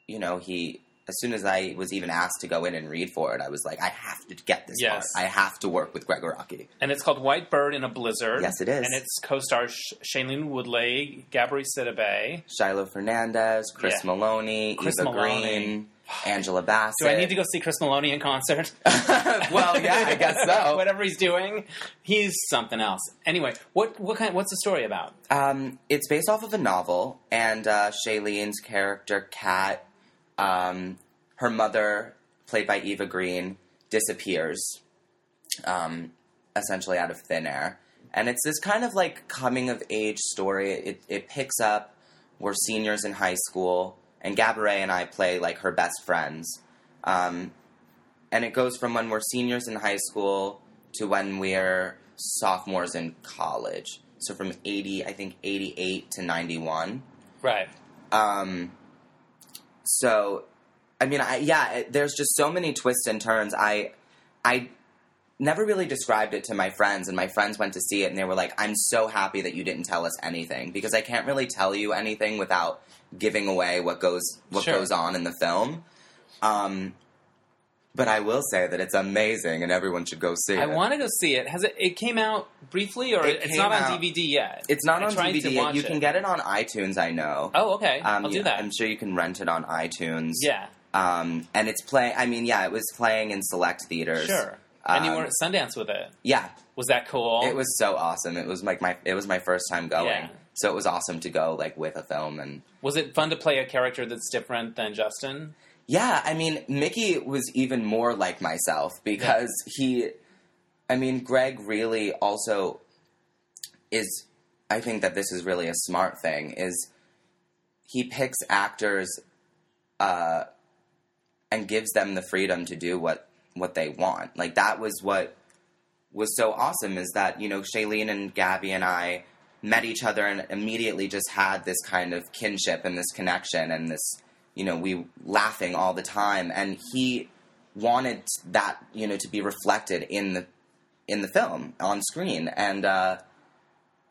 you know, he, as soon as I was even asked to go in and read for it, I was like, I have to get this yes. part. I have to work with Greg Araki. And it's called White Bird in a Blizzard. Yes, it is. And it's co-stars Shailene Woodley, Gabourey Sidibe, Shiloh Fernandez, Chris yeah. Maloney, Chris Eva Maloney. Green, Angela Bassett. Do I need to go see Chris Maloney in concert? Well, yeah, I guess so. Whatever he's doing, he's something else. Anyway, what what kind? What's the story about? Um, it's based off of a novel, and uh, Shailene's character, Kat, um, her mother, played by Eva Green, disappears, um, essentially out of thin air. And it's this kind of, like, coming-of-age story. It, it picks up. We're seniors in high school. And Gabourey and I play, like, her best friends. Um, and it goes from when we're seniors in high school to when we're sophomores in college. So from eighty, I think, eighty-eight to ninety-one. Right. Um, so, I mean, I, yeah, it, there's just so many twists and turns. I, I never really described it to my friends, and my friends went to see it, and they were like, I'm so happy that you didn't tell us anything, because I can't really tell you anything without giving away what goes what sure. goes on in the film. Um, but I will say that it's amazing, and everyone should go see I it. I want to go see it. Has it, it came out briefly, or it it's not out, on D V D yet? It's not I on D V D yet. You can it. get it on iTunes, I know. Oh, okay. Um, I'll you, do that. I'm sure you can rent it on iTunes. Yeah. Um, and it's playing, I mean, yeah, it was playing in select theaters. Sure. Um, and you were at Sundance with it. Yeah. Was that cool? It was so awesome. It was like my, it was my first time going. Yeah. So it was awesome to go, like, with a film. And was it fun to play a character that's different than Justin? Yeah, I mean, Mickey was even more like myself because he... I mean, Greg really also is... I think that this is really a smart thing, is he picks actors uh, and gives them the freedom to do what, what they want. Like, that was what was so awesome, is that, you know, Shailene and Gabby and I met each other and immediately just had this kind of kinship and this connection and this, you know, we laughing all the time. And he wanted that, you know, to be reflected in the, in the film on screen. And, uh,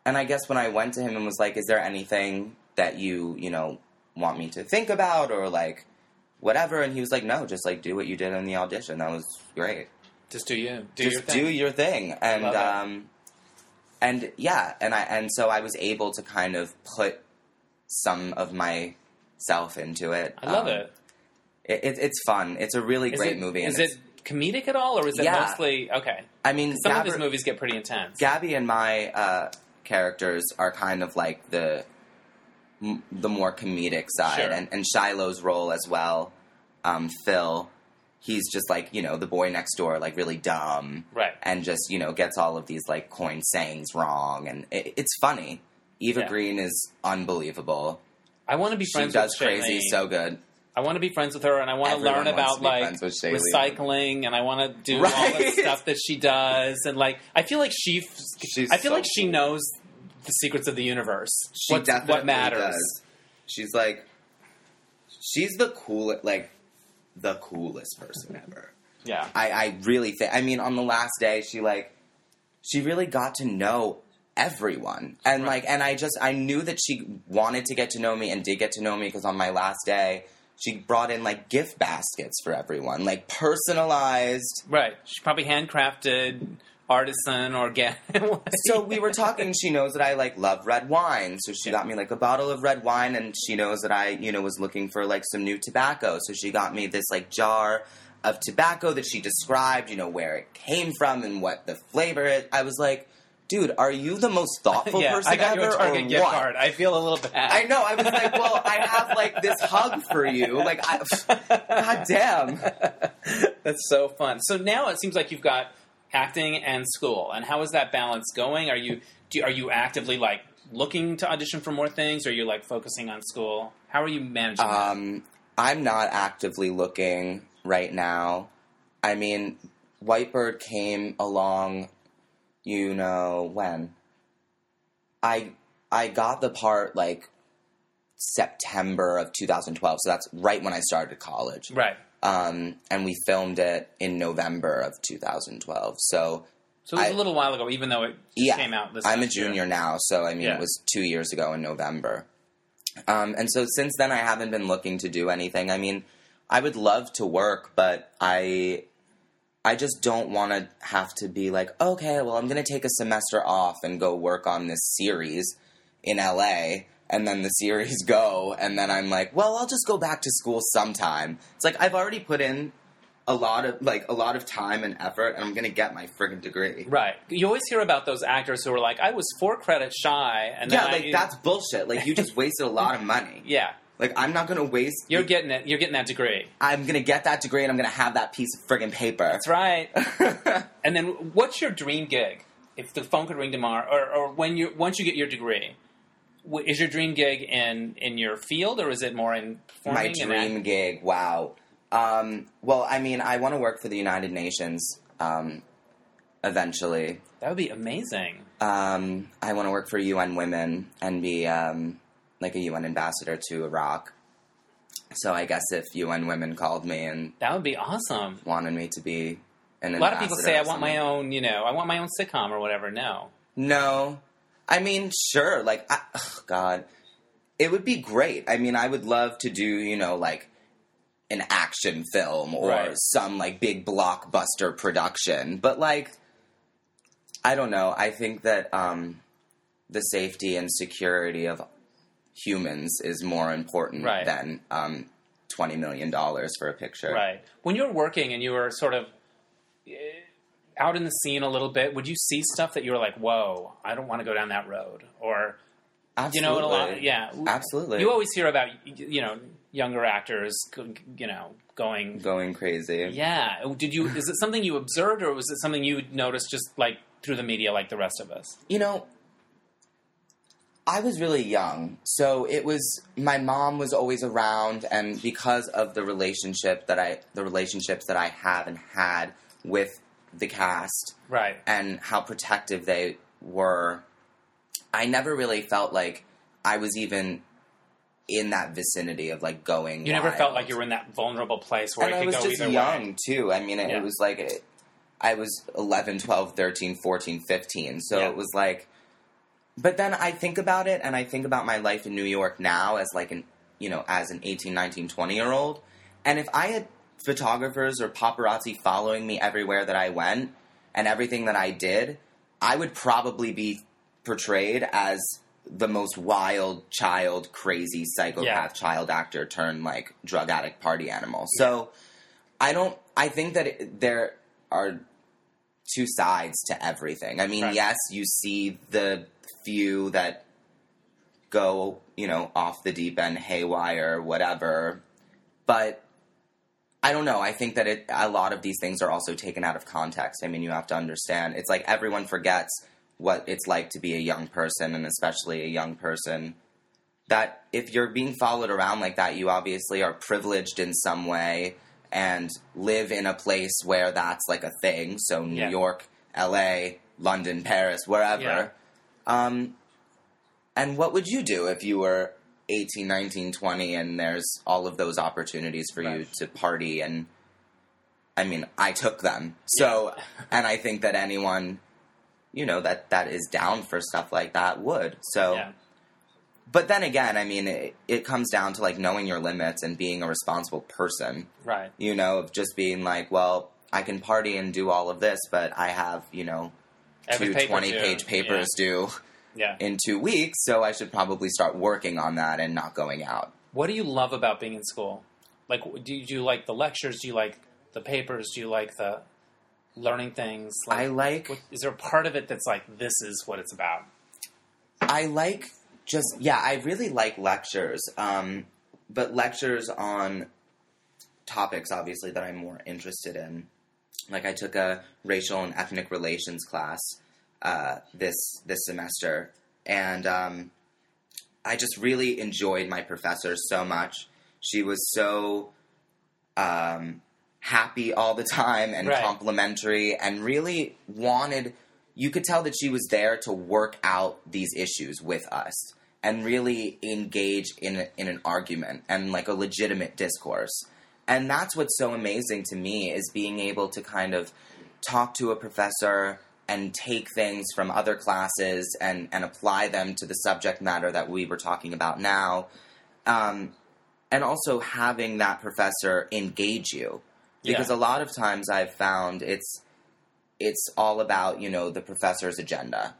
and I guess when I went to him and was like, is there anything that you, you know, want me to think about or like whatever? And he was like, no, just like do what you did in the audition. That was great. Just do you. Do just your thing. do your thing. And, um, And, yeah, and I and so I was able to kind of put some of myself into it. I love um, it. It, it. It's fun. It's a really is great it, movie. Is it comedic at all, or is it yeah. mostly... Okay. I mean... Some Gabber, of his movies get pretty intense. Gabby and my uh, characters are kind of like the m- the more comedic side. Sure. And, and Shiloh's role as well, um, Phil... He's just, like, you know, the boy next door, like, really dumb. Right. And just, you know, gets all of these, like, coined sayings wrong. And it, it's funny. Eva yeah. Green is unbelievable. I want to be friends with Shailene. She does crazy so good. I want to be friends with her, and I want to learn about, like, recycling, and I want to do right? all the stuff that she does. And, like, I feel like she... She's I feel so like she knows the secrets of the universe. She definitely what matters. Does. She's, like... She's the coolest, like... the coolest person ever. Yeah. I, I really think... I mean, on the last day, she, like... She really got to know everyone. And, right. like... And I just... I knew that she wanted to get to know me and did get to know me because on my last day, she brought in, like, gift baskets for everyone. Like, personalized... Right. She probably handcrafted... Artisan, organic. So we were talking, she knows that I, like, love red wine. So she yeah. got me, like, a bottle of red wine, and she knows that I, you know, was looking for, like, some new tobacco. So she got me this, like, jar of tobacco that she described, you know, where it came from and what the flavor is. I was like, dude, are you the most thoughtful yeah, person I got ever? You a Target gift card. I feel a little bad. I know. I was like, well, I have, like, this hug for you. Like, I, God damn. That's so fun. So now it seems like you've got... acting and school, and how is that balance going? Are you do, are you actively like looking to audition for more things, or are you like focusing on school? How are you managing um, that? I'm not actively looking right now. I mean, White Bird came along, you know when. I I got the part like September of two thousand twelve, so that's right when I started college. Right. Um, and we filmed it in November of two thousand twelve. So, so it was I, a little while ago, even though it yeah, came out this I'm a junior year. now, so I mean, yeah. it was two years ago in November. Um, and so since then, I haven't been looking to do anything. I mean, I would love to work, but I I just don't want to have to be like, okay, well, I'm going to take a semester off and go work on this series in L A, and then the series go, and then I'm like, well, I'll just go back to school sometime. It's like, I've already put in a lot of, like, a lot of time and effort, and I'm going to get my friggin' degree. Right. You always hear about those actors who are like, I was four credits shy, and then Yeah, I, like, you... that's bullshit. Like, you just wasted a lot of money. Yeah. Like, I'm not going to waste... You're getting it. You're getting that degree. I'm going to get that degree, and I'm going to have that piece of friggin' paper. That's right. And then, what's your dream gig? If the phone could ring tomorrow, or, or when you once you get your degree, is your dream gig in, in your field, or is it more in performing? My dream gig, wow. Um, well, I mean, I want to work for the United Nations um, eventually. That would be amazing. Um, I want to work for U N Women and be... Um, like a U N ambassador to Iraq. So I guess if U N Women called me and... That would be awesome. ...wanted me to be an ambassador. A lot of people say, I want my own, you know, I want my own sitcom or whatever. No. No. I mean, sure. Like, I, oh, God. It would be great. I mean, I would love to do, you know, like, an action film or right. some, like, big blockbuster production. But, like, I don't know. I think that um, the safety and security of... humans is more important right. than um, twenty million dollars for a picture. Right. When you're working and you were sort of out in the scene a little bit, would you see stuff that you were like, whoa, I don't want to go down that road? Or, Absolutely. you know, a lot, yeah. Absolutely. You always hear about, you know, younger actors, you know, going... Going crazy. Yeah. Did you, is it something you observed or was it something you noticed just like through the media like the rest of us? You know... I was really young, so it was, my mom was always around, and because of the relationship that I, the relationships that I have and had with the cast, right, and how protective they were, I never really felt like I was even in that vicinity of, like, going You wild. Never felt like you were in that vulnerable place where and it could go either way. And I was just young, too. I mean, it, yeah. it was like, it, I was eleven, twelve, thirteen, fourteen, fifteen, so yeah. it was like... But then I think about it, and I think about my life in New York now as, like, an, you know, as an eighteen, nineteen, twenty-year-old. And if I had photographers or paparazzi following me everywhere that I went and everything that I did, I would probably be portrayed as the most wild child, crazy psychopath yeah. child actor turned, like, drug addict party animal. Yeah. So I don't – I think that it, there are two sides to everything. I mean, right. yes, you see the – few that go, you know, off the deep end, haywire, whatever. But I don't know. I think that it, a lot of these things are also taken out of context. I mean, you have to understand. It's like everyone forgets what it's like to be a young person, and especially a young person, that if you're being followed around like that, you obviously are privileged in some way and live in a place where that's like a thing. So New yeah. York, L A, London, Paris, wherever. Yeah. Um, and what would you do if you were eighteen, nineteen, twenty, and there's all of those opportunities for right. you to party? And, I mean, I took them. So, yeah. and I think that anyone, you know, that, that is down for stuff like that would. So, yeah. but then again, I mean, it, it comes down to, like, knowing your limits and being a responsible person. Right. You know, of just being like, well, I can party and do all of this, but I have, you know... Every two paper twenty-page due. papers yeah. due yeah. in two weeks, so I should probably start working on that and not going out. What do you love about being in school? Like, do you, do you like the lectures? Do you like the papers? Do you like the learning things? Like, I like... What, is there a part of it that's like, this is what it's about? I like just... Yeah, I really like lectures, um, but lectures on topics, obviously, that I'm more interested in. Like, I took a racial and ethnic relations class uh, this this semester, and um, I just really enjoyed my professor so much. She was so um, happy all the time and right. complimentary and really wanted... You could tell that she was there to work out these issues with us and really engage in a, in an argument and, like, a legitimate discourse. And that's what's so amazing to me is being able to kind of talk to a professor and take things from other classes and, and apply them to the subject matter that we were talking about now. Um, and also having that professor engage you. Because yeah. a lot of times I've found it's it's all about, you know, the professor's agenda.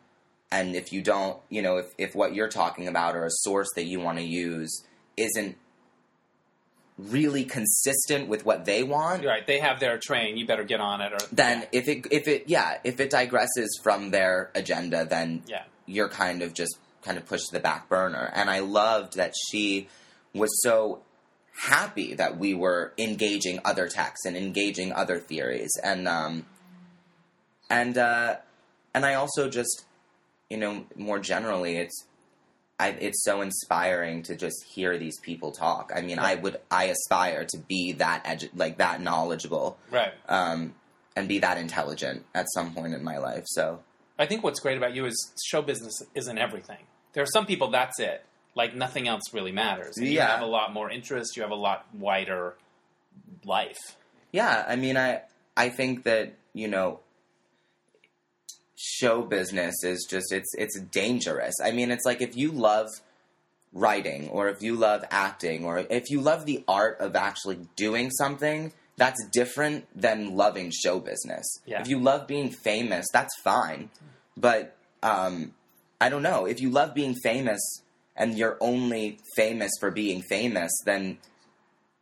And if you don't, you know, if, if what you're talking about or a source that you want to use isn't really consistent with what they want. You're right. They have their train. You better get on it. Or Then yeah. if it, if it, yeah, if it digresses from their agenda, then yeah. you're kind of just kind of pushed to the back burner. And I loved that she was so happy that we were engaging other texts and engaging other theories. And, um, and, uh, and I also just, you know, more generally, it's, I, it's so inspiring to just hear these people talk. I mean, right. I would, I aspire to be that, edu- like that knowledgeable, right? Um, and be that intelligent at some point in my life. So I think what's great about you is show business isn't everything. There are some people that's it. Like nothing else really matters. You yeah. have a lot more interest. You have a lot wider life. Yeah, I mean, I I think that, you know, show business is just, it's it's dangerous. I mean, it's like if you love writing or if you love acting or if you love the art of actually doing something, that's different than loving show business. Yeah. If you love being famous, that's fine. But um, I don't know. If you love being famous and you're only famous for being famous, then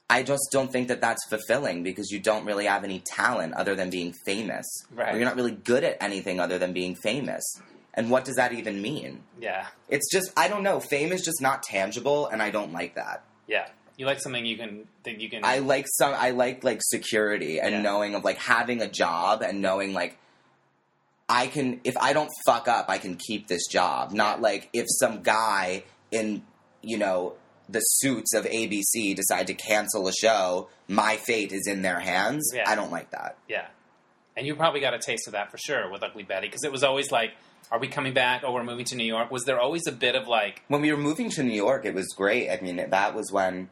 I just don't think that that's fulfilling because you don't really have any talent other than being famous. Right. Or you're not really good at anything other than being famous. And what does that even mean? Yeah. It's just, I don't know. Fame is just not tangible, and I don't like that. Yeah. You like something you can, that you can... I like some, I like, like, security and yeah. knowing of, like, having a job and knowing, like, I can, if I don't fuck up, I can keep this job. Not, like, if some guy in, you know, the suits of A B C decide to cancel a show, my fate is in their hands. Yeah. I don't like that. Yeah. And you probably got a taste of that for sure with Ugly Betty, because it was always like, are we coming back? Oh, we're moving to New York. Was there always a bit of like... When we were moving to New York, it was great. I mean, that was when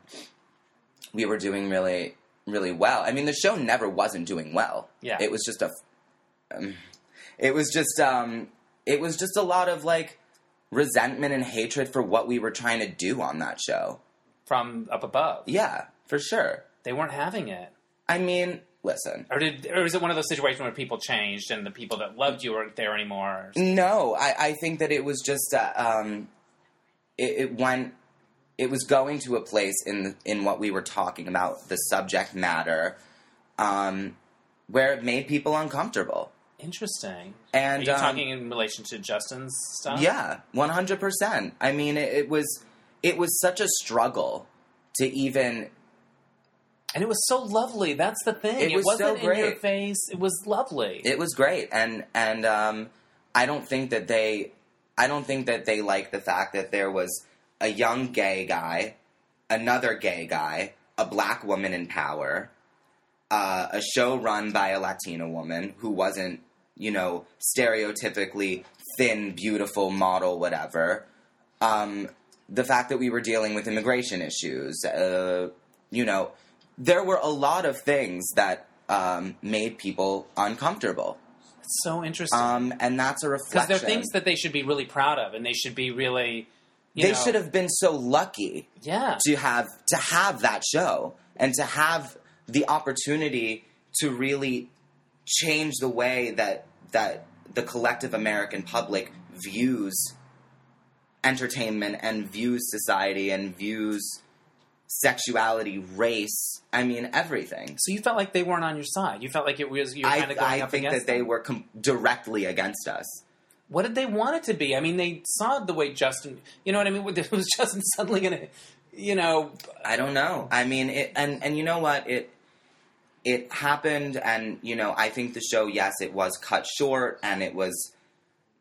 we were doing really, really well. I mean, the show never wasn't doing well. Yeah. It was just a... Um, it was just... Um, it was just a lot of like... resentment and hatred for what we were trying to do on that show. From up above. Yeah, for sure. They weren't having it. I mean, listen. Or did, or is it one of those situations where people changed and the people that loved you weren't there anymore? No, I, I think that it was just, uh, um, it, it went, it was going to a place in, the, in what we were talking about, the subject matter, um, where it made people uncomfortable. Interesting. And, Are you um, talking in relation to Justin's stuff? Yeah, one hundred percent. I mean, it, it was it was such a struggle to even... And it was so lovely. That's the thing. It, it was wasn't so great. In your face. It was lovely. It was great. And and um, I don't think that they... I don't think that they liked the fact that there was a young gay guy, another gay guy, a black woman in power, uh, a show run by a Latina woman who wasn't, you know, stereotypically thin, beautiful model, whatever. Um, the fact that we were dealing with immigration issues, uh, you know, there were a lot of things that um, made people uncomfortable. That's so interesting. Um, and that's a reflection. Because they're things that they should be really proud of, and they should be really, you they know... should have been so lucky yeah. to have to have that show and to have the opportunity to really change the way that that the collective American public views entertainment and views society and views sexuality, race, I mean, everything. So you felt like they weren't on your side. You felt like it was you were kind of going I up against I think that them. They were com- directly against us. What did they want it to be? I mean, they saw the way Justin... You know what I mean? Was Justin suddenly going to... You know... I don't know. I mean, it, and, and you know what? It... It happened, and, you know, I think the show, yes, it was cut short, and it was,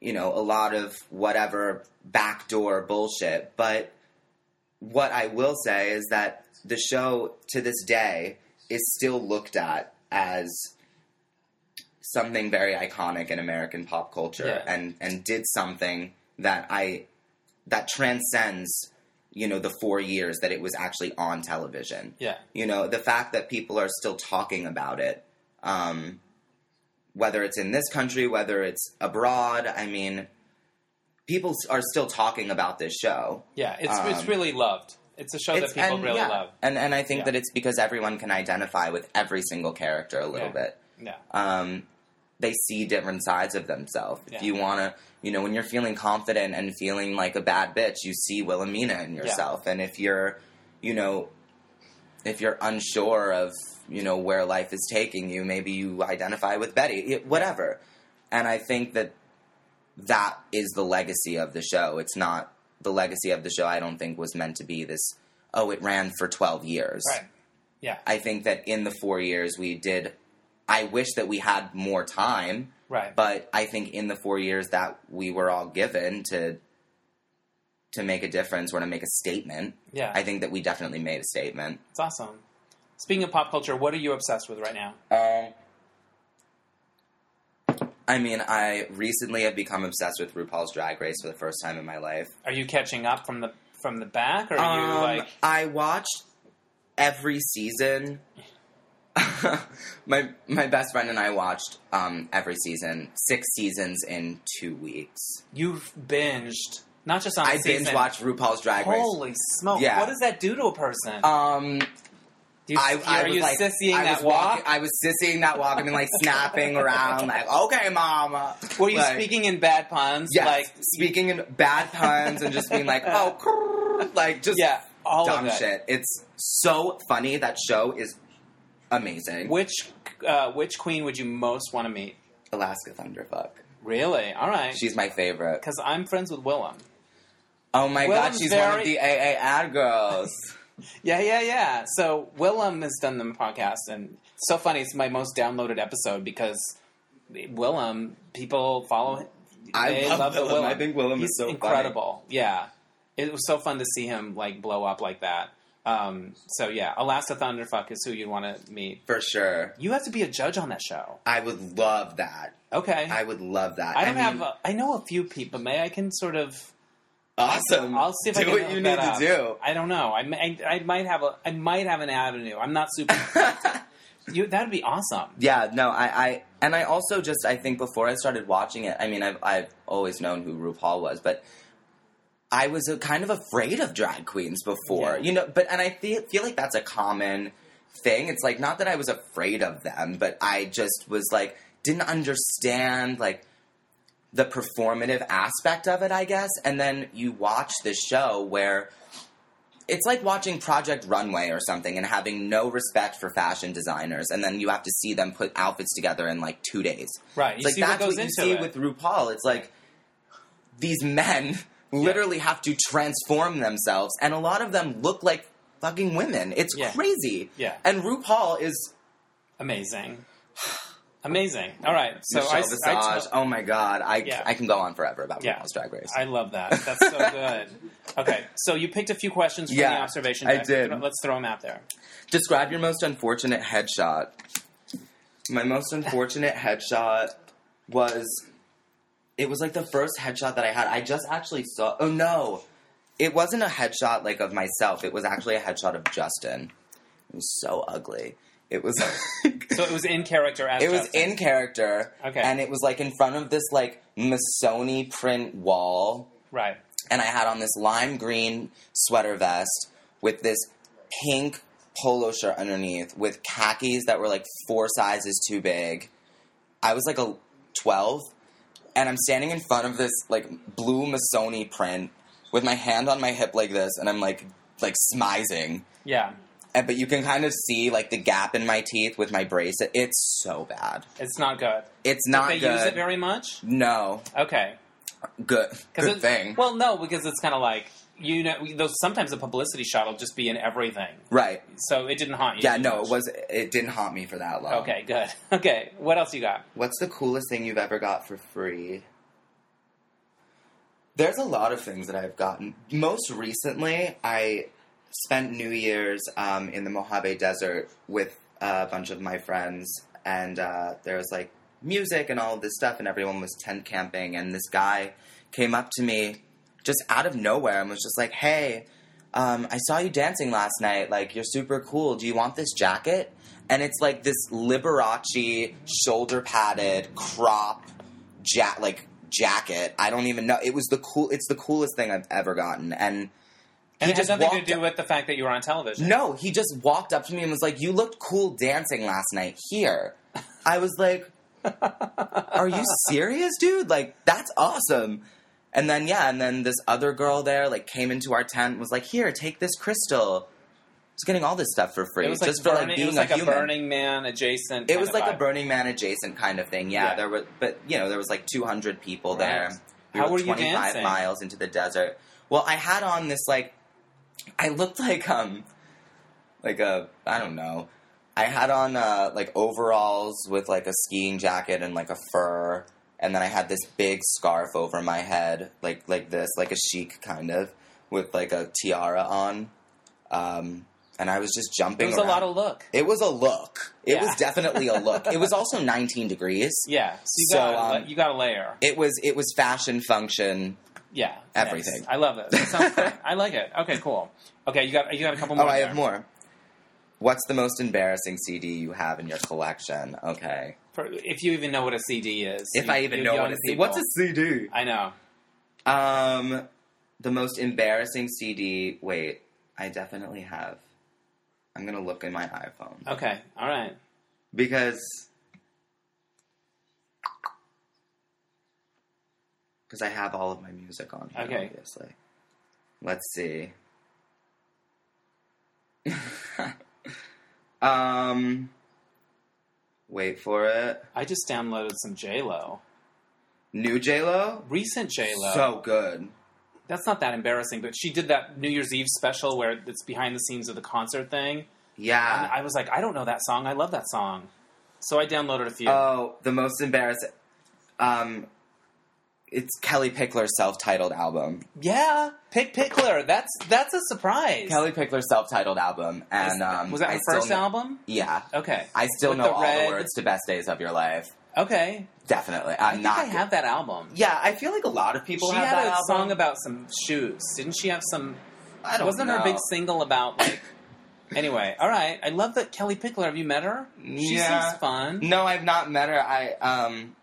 you know, a lot of whatever backdoor bullshit. But what I will say is that the show, to this day, is still looked at as something very iconic in American pop culture, yeah. and, and did something that I... that transcends... you know, the four years that it was actually on television. Yeah. You know, the fact that people are still talking about it, um, whether it's in this country, whether it's abroad, I mean, people are still talking about this show. Yeah, it's um, it's really loved. It's a show it's, that people and, really yeah. love. And and I think yeah. that it's because everyone can identify with every single character a little yeah. bit. Yeah. Um, they see different sides of themselves. Yeah. If you want to, you know, when you're feeling confident and feeling like a bad bitch, you see Wilhelmina in yourself. Yeah. And if you're, you know, if you're unsure of, you know, where life is taking you, maybe you identify with Betty, whatever. And I think that that is the legacy of the show. It's not the legacy of the show, I don't think, was meant to be this, oh, it ran for twelve years. Right. Yeah. I think that in the four years we did, I wish that we had more time. Right. But I think in the four years that we were all given to to make a difference or to make a statement, yeah. I think that we definitely made a statement. It's awesome. Speaking of pop culture, what are you obsessed with right now? Um, uh, I mean, I recently have become obsessed with RuPaul's Drag Race for the first time in my life. Are you catching up from the from the back, or are um, you like? I watched every season. my my best friend and I watched um, every season, six seasons in two weeks. You've binged. Not just on the I season. I binge-watched RuPaul's Drag Race. Holy smoke. Yeah. What does that do to a person? Um, you, I, I are was you like, sissying I that walk? Walking, I was sissying that walk. I mean, like, snapping around, like, okay, mama. Were you like, speaking in bad puns? Yes, like speaking in bad puns and just being like, oh, like, just yeah, all dumb of shit. It's so funny. That show is amazing. Which, uh, which queen would you most want to meet? Alaska Thunderfuck. Really? All right. She's my favorite. Because I'm friends with Willam. Oh, my Willam's God, she's very... one of the A A ad girls. yeah, yeah, yeah. So, Willam has done the podcast, and it's so funny. It's my most downloaded episode because Willam, people follow him. They I love, love Willam. Willam. I think Willam He's is so incredible. Funny. Yeah. It was so fun to see him, like, blow up like that. Um, so, yeah, Alaska Thunderfuck is who you'd want to meet. For sure. You have to be a judge on that show. I would love that. Okay. I would love that. I don't I mean, have... A, I know a few people. Maybe I can sort of... Awesome. I'll see if do I can do what you need up. to do. I don't know. I, I, I might have a I might have an avenue. I'm not super. you that'd be awesome. Yeah. No. I, I and I also just I think before I started watching it, I mean, I've I've always known who RuPaul was, but I was a, kind of afraid of drag queens before, yeah. you know. But and I feel feel like that's a common thing. It's like not that I was afraid of them, but I just was like didn't understand like. the performative aspect of it, I guess. And then you watch this show where it's like watching Project Runway or something and having no respect for fashion designers. And then you have to see them put outfits together in like two days. Right. It's you like see that's what, what you see it. with RuPaul. It's like these men literally yeah. have to transform themselves. And a lot of them look like fucking women. It's yeah. crazy. Yeah. And RuPaul is amazing. Amazing. All right. So Michelle I, Visage. I oh my God. I, yeah. I can go on forever about yeah. RuPaul's Drag Race. I love that. That's so good. Okay. So you picked a few questions from yeah, the observation deck. I did. Let's throw them out there. Describe your most unfortunate headshot. My most unfortunate headshot was, it was like the first headshot that I had. I just actually saw, oh no. It wasn't a headshot like of myself. It was actually a headshot of Justin. It was so ugly. It was like... So it was in character as It was Justin. in character. Okay. And it was, like, in front of this, like, Missoni print wall. Right. And I had on this lime green sweater vest with this pink polo shirt underneath with khakis that were, like, four sizes too big. I was, like, a twelve. And I'm standing in front of this, like, blue Missoni print with my hand on my hip like this. And I'm, like, like smizing. Yeah. But you can kind of see, like, the gap in my teeth with my bracelet. It's so bad. It's not good. It's not good. Did they use it very much? No. Okay. Good. Good thing. Well, no, because it's kind of like, you know, those, sometimes a publicity shot will just be in everything. Right. So it didn't haunt you. Yeah, no, much. it was. It didn't haunt me for that long. Okay, good. Okay, what else you got? What's the coolest thing you've ever got for free? There's a lot of things that I've gotten. Most recently, I... spent New Year's um, in the Mojave Desert with uh, a bunch of my friends, and uh, there was, like, music and all of this stuff, and everyone was tent camping, and this guy came up to me just out of nowhere and was just like, hey, um, I saw you dancing last night. Like, you're super cool. Do you want this jacket? And it's, like, this Liberace shoulder-padded crop ja- like jacket. I don't even know. It was the cool. It's the coolest thing I've ever gotten, and... And it has nothing to do with the fact that you were on television. No, he just walked up to me and was like, you looked cool dancing last night here. I was like, are you serious, dude? Like, that's awesome. And then, yeah, and then this other girl there, like, came into our tent and was like, here, take this crystal. I was getting all this stuff for free. It was like, just burning, for, like, being it was like a, a Burning Man adjacent. It was like vibe. a Burning Man adjacent kind of thing, yeah. yeah. There were, But, you know, there was like two hundred people right. there. We How were, were you dancing? twenty-five miles into the desert. Well, I had on this, like, I looked like, um, like a, I don't know. I had on, uh, like, overalls with, like, a skiing jacket and, like, a fur. And then I had this big scarf over my head, like, like this, like a chic kind of, with, like, a tiara on. Um, and I was just jumping around. It was around. a lot of look. It was a look. It yeah. was definitely a look. It was also nineteen degrees. Yeah. So, you, so got a, um, you got a layer. It was, it was fashion, function. Yeah. Everything. Nice. I love it. That sounds great. I like it. Okay, cool. Okay, you got you got a couple more. Oh, I there. have more. What's the most embarrassing C D you have in your collection? Okay. For, if you even know what a C D is. If you, I even you, know you what a C D is. What's a C D? I know. Um, the most embarrassing C D. Wait, I definitely have. I'm going to look in my iPhone. Okay, all right. Because... Because I have all of my music on here, okay. obviously. Let's see. um, wait for it. I just downloaded some J-Lo. New J-Lo? Recent J-Lo. So good. That's not that embarrassing, but she did that New Year's Eve special where it's behind the scenes of the concert thing. Yeah. And I was like, I don't know that song. I love that song. So I downloaded a few. Oh, the most embarrassing... Um... It's Kellie Pickler's self-titled album. Yeah, Pick Pickler. That's that's a surprise. Kellie Pickler's self-titled album, and um, was that her first album? Yeah. Okay. I still know all the words to "Best Days of Your Life." Okay. Definitely. I'm I think not. I have that album. Yeah, I feel like a lot of people have that album. She had a song about some shoes, didn't she? Have some? I don't know. Wasn't her big single about like? Anyway, all right. I love that Kellie Pickler. Have you met her? She seems fun. No, I've not met her. I um,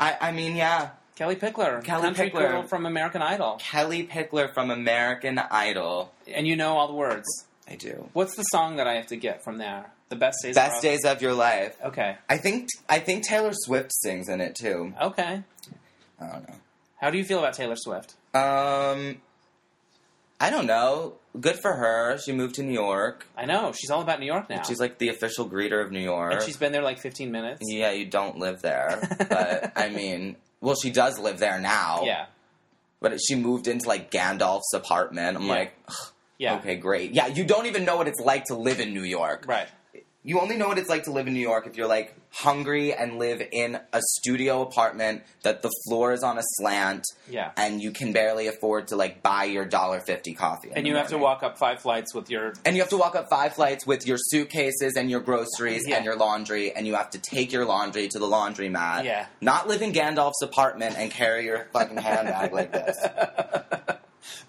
I I mean, yeah. Kellie Pickler, Kellie country Pickler. girl from American Idol. Kellie Pickler from American Idol. And you know all the words. I do. What's the song that I have to get from there? The Best Days Best of Your Life. Best Days of Your Life. Okay. I think I think Taylor Swift sings in it too. Okay. I don't know. How do you feel about Taylor Swift? Um I don't know. Good for her. She moved to New York. I know. She's all about New York now. She's like the official greeter of New York. And she's been there like fifteen minutes. Yeah, you don't live there. But I mean, well, she does live there now. Yeah. But she moved into, like, Gandalf's apartment. I'm yeah. like, ugh, yeah. okay, great. Yeah, you don't even know what it's like to live in New York. Right. You only know what it's like to live in New York if you're, like, hungry and live in a studio apartment that the floor is on a slant. Yeah. And you can barely afford to, like, buy your one dollar fifty coffee. And you morning. have to walk up five flights with your... And you have to walk up five flights with your suitcases and your groceries yeah. and your laundry. And you have to take your laundry to the laundromat. Yeah. Not live in Gandalf's apartment and carry your fucking handbag like this.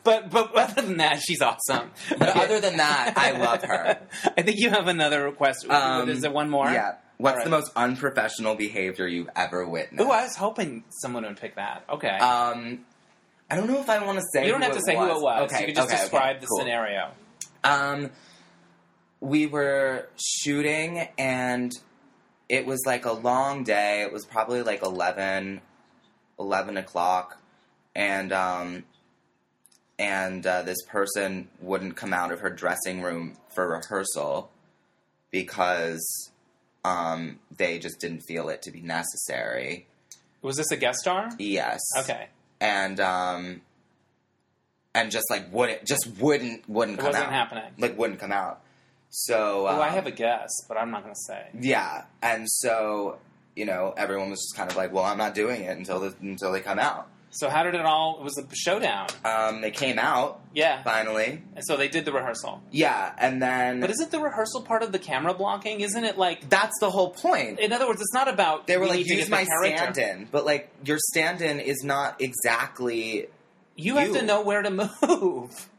But but other than that, she's awesome. But other than that, I love her. I think you have another request. Um, Is there one more? Yeah. What's right. the most unprofessional behavior you've ever witnessed? Ooh, I was hoping someone would pick that. Okay. Um, I don't know if I want to say. You don't who have to it say was. who it was. Okay. You can just okay, describe okay, the cool. scenario. Um, we were shooting, and it was like a long day. It was probably like eleven, eleven o'clock, and um. And uh, this person wouldn't come out of her dressing room for rehearsal because um, they just didn't feel it to be necessary. Was this a guest star? Yes. Okay. And um, and just like wouldn't just wouldn't wouldn't it come wasn't out. happening. Like wouldn't come out. So um, oh, I have a guess, but I'm not going to say. Yeah, and so you know everyone was just kind of like, well, I'm not doing it until the, until they come out. So how did it all... It was a showdown. Um, they came out. Yeah. Finally. And so they did the rehearsal. Yeah, and then... But isn't the rehearsal part of the camera blocking? Isn't it like... That's the whole point. In other words, it's not about... They were like, use my character. stand-in. But like, your stand-in is not exactly You, you. have to know where to move.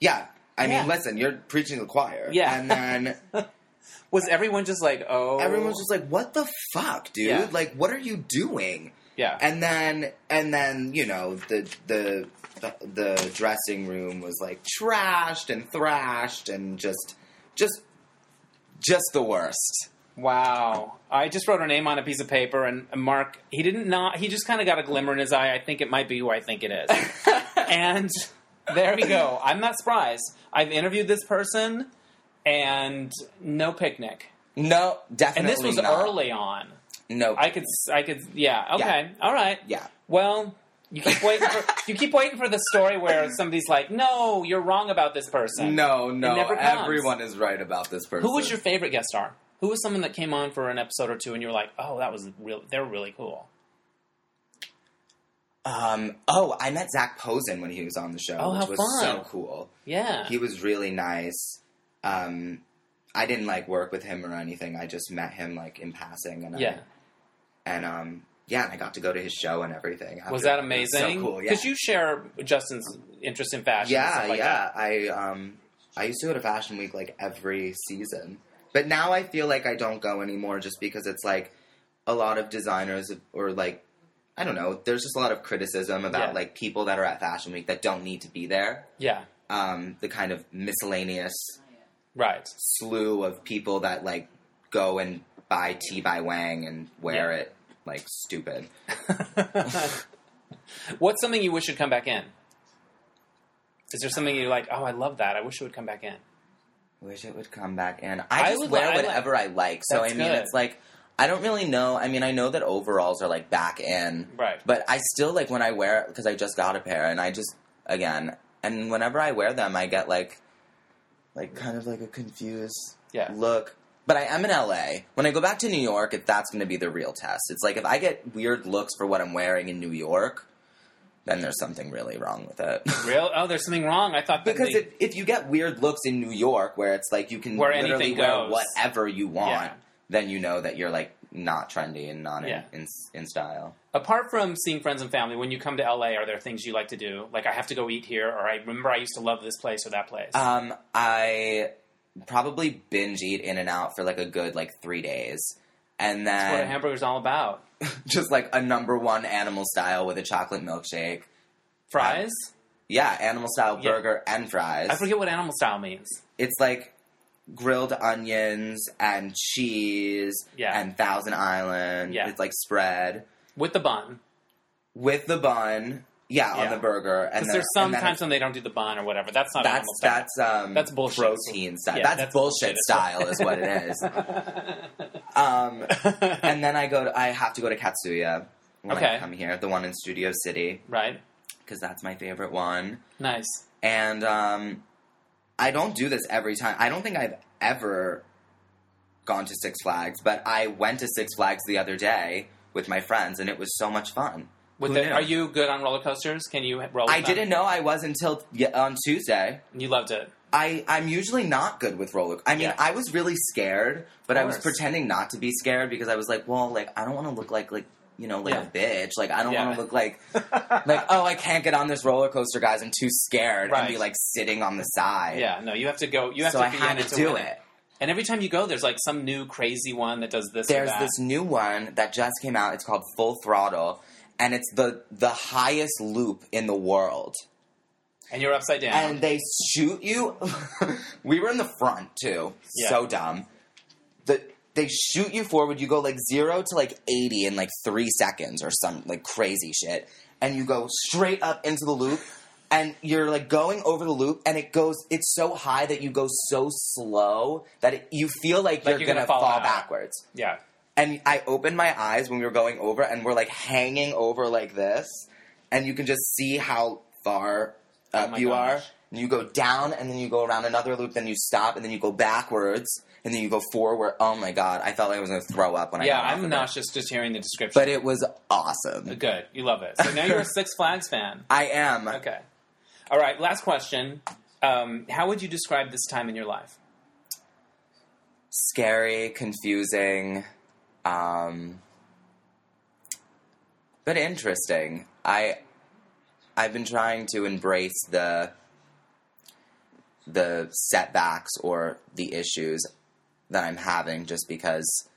Yeah. I yeah. mean, listen, you're preaching to the choir. Yeah. And then... Was everyone just like, oh... Everyone was just like, what the fuck, dude? Yeah. Like, what are you doing? Yeah. And then, and then, you know, the, the, the, the dressing room was like trashed and thrashed and just, just, just the worst. Wow. I just wrote her name on a piece of paper, and Mark, he didn't not, he just kind of got a glimmer in his eye. I think it might be who I think it is. And there we go. I'm not surprised. I've interviewed this person, and no picnic. No, definitely not. And this was not. early on. No, I could, I could, yeah, okay, yeah. all right, yeah. Well, you keep waiting for you keep waiting for the story where somebody's like, "No, you're wrong about this person." No, no, it never comes. Everyone is right about this person. Who was your favorite guest star? Who was someone that came on for an episode or two, and you were like, "Oh, that was real. They're really cool." Um. Oh, I met Zach Posen when he was on the show, oh, which how was fun. so cool. Yeah, he was really nice. Um, I didn't like work with him or anything. I just met him like in passing, and yeah. I, And, um, yeah, and I got to go to his show and everything. Was that amazing? It was so cool, yeah. Because you share Justin's interest in fashion yeah, and stuff like yeah. that. Yeah, I, um, I used to go to Fashion Week, like, every season. But now I feel like I don't go anymore just because it's, like, a lot of designers or, like, I don't know. There's just a lot of criticism about, yeah. like, people that are at Fashion Week that don't need to be there. Yeah. Um, the kind of miscellaneous right. slew of people that, like, go and buy T by Wang and wear yeah. it like stupid. What's something you wish would come back in? Is there something you're like, oh, I love that. I wish it would come back in. Wish it would come back in. I, I just would, wear I whatever like. I like. So, That's I mean, good. It's like, I don't really know. I mean, I know that overalls are like back in. Right. But I still like when I wear it because I just got a pair and I just, again, and whenever I wear them, I get like, like kind of like a confused yeah. look. But I am in L A. When I go back to New York, if that's going to be the real test. It's like if I get weird looks for what I'm wearing in New York, then there's something really wrong with it. Real? Oh, there's something wrong. I thought that because they... if, if you get weird looks in New York where it's like you can where literally wear whatever you want, yeah. then you know that you're like not trendy and not yeah. in, in, in style. Apart from seeing friends and family, when you come to L A, are there things you like to do? Like I have to go eat here, or I remember I used to love this place or that place. Um, I... Probably binge eat In-N-Out for, like, a good, like, three days. And then... That's what a hamburger's all about. Just, like, a number one animal style with a chocolate milkshake. Fries? Um, yeah, animal style yeah. burger and fries. I forget what animal style means. It's, like, grilled onions and cheese yeah. and Thousand Island. Yeah. It's, like, spread. With the bun. With the bun. Yeah, yeah, on the burger. Because there's some times when they don't do the bun or whatever. That's not that's, animal style. That's, um, that's bullshit. Protein style. Yeah, that's, that's bullshit, bullshit style is what it is. um, and then I go to, I have to go to Katsuya when okay. I come here. The one in Studio City. Right. Because that's my favorite one. Nice. And um, I don't do this every time. I don't think I've ever gone to Six Flags. But I went to Six Flags the other day with my friends. And it was so much fun. With the, are you good on roller coasters? Can you roll with I them? Didn't know I was until yeah, on Tuesday. You loved it. I, I'm usually not good with roller coasters. I mean, yeah. I was really scared, but I was pretending not to be scared because I was like, well, like, I don't want to look like, like you know, like yeah. a bitch. Like, I don't yeah. want to look like, like, oh, I can't get on this roller coaster, guys. I'm too scared. Right. And be, like, sitting on the side. Yeah, no, you have to go. You have so to I be had in to do it. it. And every time you go, there's, like, some new crazy one that does this There's or that. This new one that just came out. It's called Full Throttle. And it's the, the highest loop in the world. And you're upside down. And they shoot you. We were in the front, too. Yeah. So dumb. The, they shoot you forward. You go, like, zero to, like, eighty in, like, three seconds or some, like, crazy shit. And you go straight up into the loop. And you're, like, going over the loop. And it goes – it's so high that you go so slow that it, you feel like, like you're, you're going to fall, fall backwards. Yeah. And I opened my eyes when we were going over, and we're, like, hanging over like this. And you can just see how far up oh you gosh. are. And you go down, and then you go around another loop, then you stop, and then you go backwards, and then you go forward. Oh, my God. I felt like I was going to throw up when yeah, I got Yeah, I'm of nauseous it. Just hearing the description. But it was awesome. Good. You love it. So now you're a Six Flags fan. I am. Okay. All right. Last question. Um, how would you describe this time in your life? Scary, confusing... Um, but interesting. I, I've been trying to embrace the, the setbacks or the issues that I'm having just because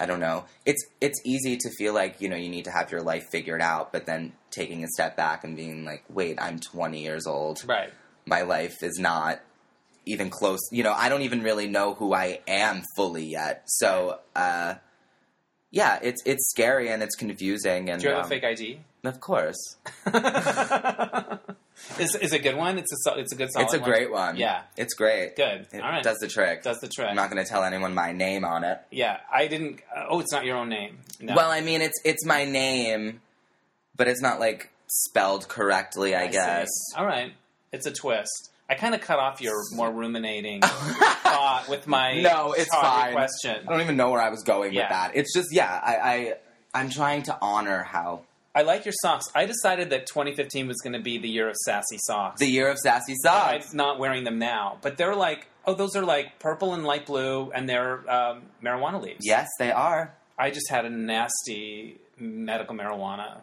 I don't know. It's it's easy to feel like, you know, you need to have your life figured out, but then taking a step back and being like, wait, I'm twenty years old. Right. My life is not even close. You know, I don't even really know who I am fully yet. So, uh, yeah, it's it's scary and it's confusing. And, do you have um, a fake I D? Of course. Is is a good one? It's a it's a good solid. It's a one. Great one. Yeah, it's great. Good. It All right. Does the trick. Does the trick. I'm not going to tell anyone my name on it. Yeah, I didn't. Uh, oh, it's not your own name. No. Well, I mean, it's it's my name, but it's not like spelled correctly. I, I guess. See. All right. It's a twist. I kind of cut off your more ruminating thought with my no. It's fine. Question. I don't even know where I was going yeah. with that. It's just yeah. I, I I'm trying to honor how. I like your socks. I decided that twenty fifteen was going to be the year of sassy socks. The year of sassy socks. I'm not wearing them now. But they're like, oh, those are like purple and light blue, and they're um, marijuana leaves. Yes, they are. I just had a nasty medical marijuana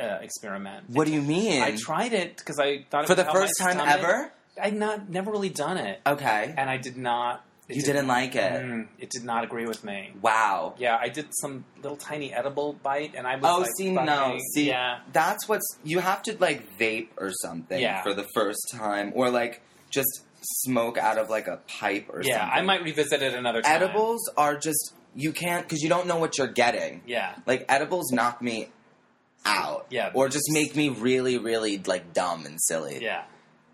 uh, experiment. What do you mean? I tried it because I thought it For would help my stomach. For the first time ever? I'd not, never really done it. Okay. And I did not. It you didn't, didn't like it. Mm, it did not agree with me. Wow. Yeah, I did some little tiny edible bite, and I was oh, like... Oh, see, fucking, no. See, yeah. That's what's... You have to, like, vape or something yeah. for the first time. Or, like, just smoke out of, like, a pipe or yeah, something. Yeah, I might revisit it another time. Edibles are just... You can't... Because you don't know what you're getting. Yeah. Like, edibles knock me out. Yeah. Or just make me really, really, like, dumb and silly. Yeah.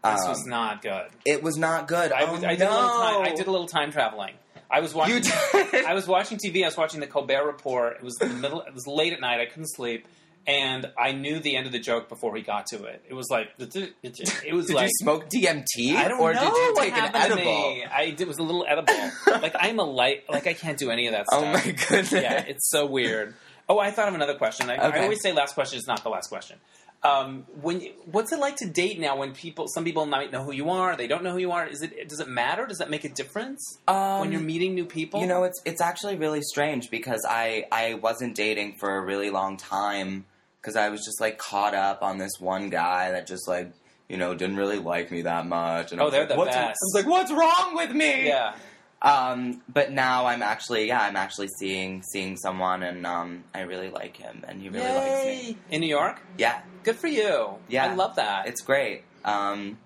This um, was not good. It was not good. I, was, oh, I, did, no. a little time, I did a little time traveling. I was watching. You did? I was watching T V. I was watching the Colbert Report. It was the middle. It was late at night. I couldn't sleep, and I knew the end of the joke before he got to it. It was like it was did like. Did you smoke D M T? I don't or know. Did you take what happened an edible? To me? I did, it was a little edible. Like I'm a light. Like I can't do any of that stuff. Oh my goodness! Yeah, it's so weird. Oh, I thought of another question. I, okay. I always say last question is not the last question. Um, when you, what's it like to date now? When people, some people might know who you are, they don't know who you are. Is it does it matter? Does that make a difference um, when you're meeting new people? You know, it's it's actually really strange because I I wasn't dating for a really long time because I was just like caught up on this one guy that just like you know didn't really like me that much. And oh, they're the best. I was like, what's wrong with me? Yeah. Um, but now I'm actually, yeah, I'm actually seeing, seeing someone and, um, I really like him and he really Yay. likes me. In New York? Yeah. Good for you. Yeah. I love that. It's great. Um,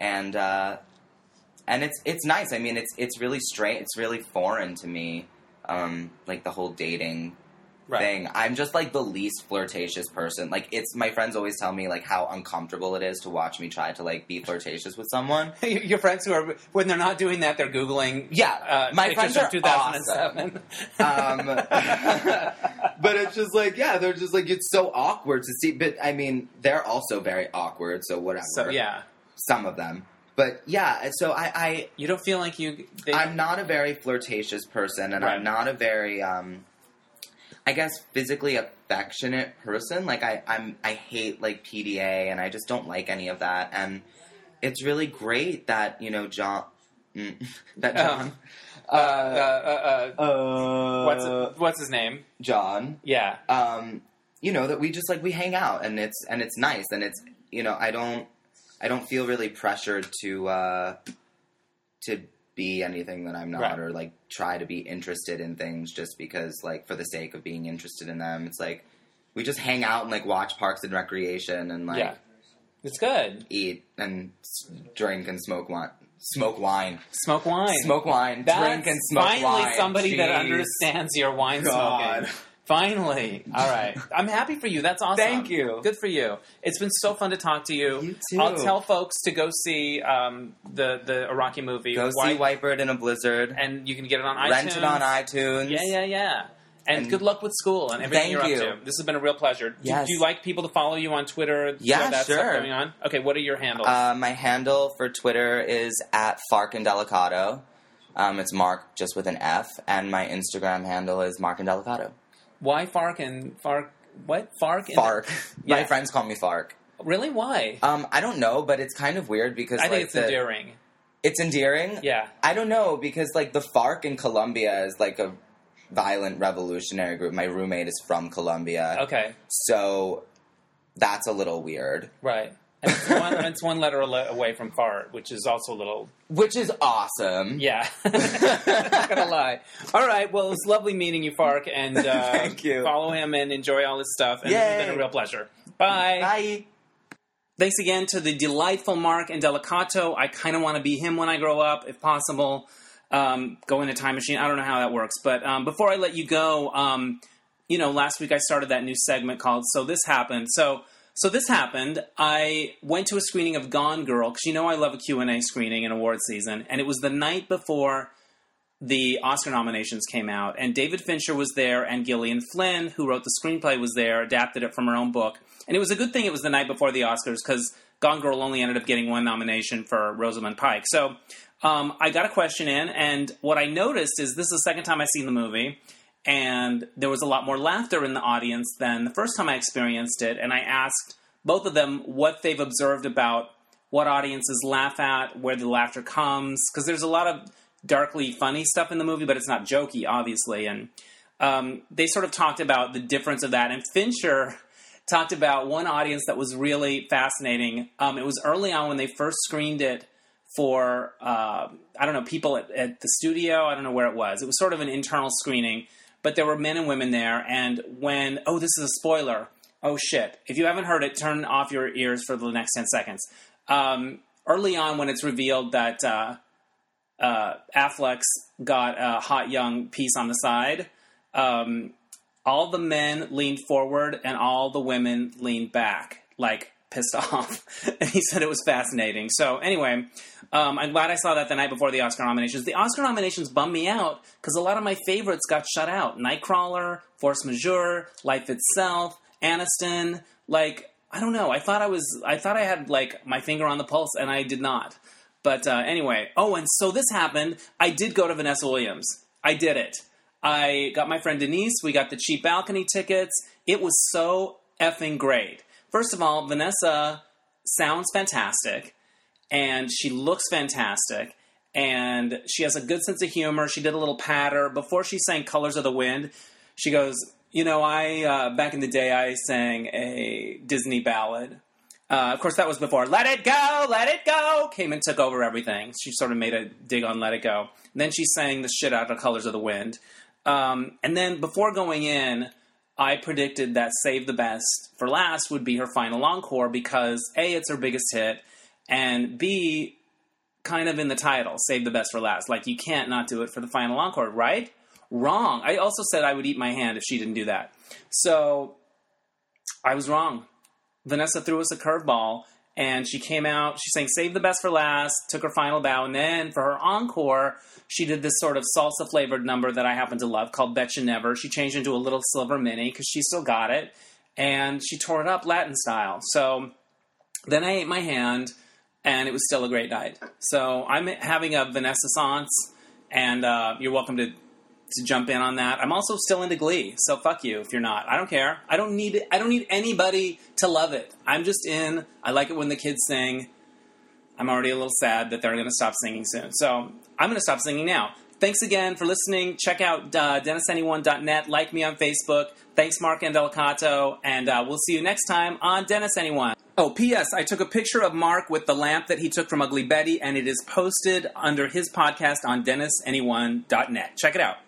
and, uh, and it's, it's nice. I mean, it's, it's really straight. It's really foreign to me. Um, like the whole dating right. thing. I'm just like the least flirtatious person. Like it's, my friends always tell me like how uncomfortable it is to watch me try to like be flirtatious with someone. Your friends who are, when they're not doing that, they're Googling. Yeah. Uh, my friends are two thousand seven. Awesome. um, but it's just like, yeah, they're just like, it's so awkward to see, but I mean, they're also very awkward. So whatever. So, yeah. Some of them. But yeah, so I, I, you don't feel like you, they, I'm not a very flirtatious person and right. I'm not a very, um, I guess, physically affectionate person. Like, I I'm, I hate, like, P D A, and I just don't like any of that. And it's really great that, you know, John... Mm, that John... Uh, uh, uh, uh, uh, what's it, what's his name? John. Yeah. Um, you know, that we just, like, we hang out, and it's and it's nice, and it's, you know, I don't... I don't feel really pressured to, uh... to... be anything that I'm not right. or like try to be interested in things just because like for the sake of being interested in them. It's like we just hang out and like watch Parks and Recreation and like yeah. it's good eat and s- drink and smoke wine smoke wine smoke wine smoke wine That's drink and smoke finally wine finally somebody Jeez. That understands your wine God. smoking. Finally. All right. I'm happy for you. That's awesome. Thank you. Good for you. It's been so fun to talk to you. You too. I'll tell folks to go see um, the, the Araki movie. Go White, see White Bird in a Blizzard. And you can get it on iTunes. Rent it on iTunes. Yeah, yeah, yeah. And, and good luck with school and everything you're you. up to. This has been a real pleasure. Yes. Do, do you like people to follow you on Twitter? Yeah, that sure. Stuff going on? Okay, what are your handles? Uh, my handle for Twitter is at Mark Indelicato. Um, it's Mark just with an F. And my Instagram handle is Mark Indelicato. Why Fark and Fark? What Fark? And Fark. Yeah. My friends call me Fark. Really? Why? Um, I don't know, but it's kind of weird because I like, think it's the, endearing. It's endearing. Yeah. I don't know because like the Fark in Colombia is like a violent revolutionary group. My roommate is from Colombia. Okay. So that's a little weird. Right. And it's one, it's one letter away from fart, which is also a little... Which is awesome. Yeah. I'm not going to lie. All right. Well, it's lovely meeting you, Fark. And uh, thank you. Follow him and enjoy all his stuff. And Yay. It's been a real pleasure. Bye. Bye. Thanks again to the delightful Mark Indelicato. I kind of want to be him when I grow up, if possible. Um, go in a time machine. I don't know how that works. But um, before I let you go, um, you know, last week I started that new segment called So This Happened. So... So this happened. I went to a screening of Gone Girl, because you know I love a Q and A screening in award season, and it was the night before the Oscar nominations came out, and David Fincher was there, and Gillian Flynn, who wrote the screenplay, was there, adapted it from her own book. And it was a good thing it was the night before the Oscars, because Gone Girl only ended up getting one nomination for Rosamund Pike. So um, I got a question in, and what I noticed is this is the second time I've seen the movie, and there was a lot more laughter in the audience than the first time I experienced it. And I asked both of them what they've observed about what audiences laugh at, where the laughter comes. Because there's a lot of darkly funny stuff in the movie, but it's not jokey, obviously. And um, they sort of talked about the difference of that. And Fincher talked about one audience that was really fascinating. Um, it was early on when they first screened it for, uh, I don't know, people at, at the studio. I don't know where it was. It was sort of an internal screening. But there were men and women there, and when... Oh, this is a spoiler. Oh, shit. If you haven't heard it, turn off your ears for the next ten seconds. Um, early on, when it's revealed that uh, uh, Affleck's got a hot young piece on the side, um, all the men leaned forward, and all the women leaned back, like, pissed off. And he said it was fascinating. So, anyway... Um, I'm glad I saw that the night before the Oscar nominations. The Oscar nominations bummed me out because a lot of my favorites got shut out. Nightcrawler, Force Majeure, Life Itself, Aniston. Like, I don't know. I thought I was, I thought I had, like, my finger on the pulse, and I did not. But uh, anyway. Oh, and so this happened. I did go to Vanessa Williams. I did it. I got my friend Denise. We got the cheap balcony tickets. It was so effing great. First of all, Vanessa sounds fantastic. And she looks fantastic. And she has a good sense of humor. She did a little patter. Before she sang Colors of the Wind, she goes, you know, I, uh, back in the day, I sang a Disney ballad. Uh, of course, that was before Let It Go, Let It Go came and took over everything. She sort of made a dig on Let It Go. And then she sang the shit out of Colors of the Wind. Um, and then before going in, I predicted that Save the Best for Last would be her final encore because, A, it's her biggest hit, and B, kind of in the title, Save the Best for Last. Like, you can't not do it for the final encore, right? Wrong. I also said I would eat my hand if she didn't do that. So, I was wrong. Vanessa threw us a curveball, and she came out, she sang Save the Best for Last, took her final bow, and then for her encore, she did this sort of salsa-flavored number that I happen to love called Betcha Never. She changed into a little silver mini, because she still got it, and she tore it up Latin style. So, then I ate my hand... And it was still a great night. So I'm having a Vanessa-sance, and uh, you're welcome to, to jump in on that. I'm also still into Glee, so fuck you if you're not. I don't care. I don't need I don't need anybody to love it. I'm just in. I like it when the kids sing. I'm already a little sad that they're going to stop singing soon. So I'm going to stop singing now. Thanks again for listening. Check out uh, Dennis Anyone dot net. Like me on Facebook. Thanks, Mark Indelicato. And uh, we'll see you next time on Dennis Anyone. Oh, P S I took a picture of Mark with the lamp that he took from Ugly Betty, and it is posted under his podcast on Dennis Anyone dot net. Check it out.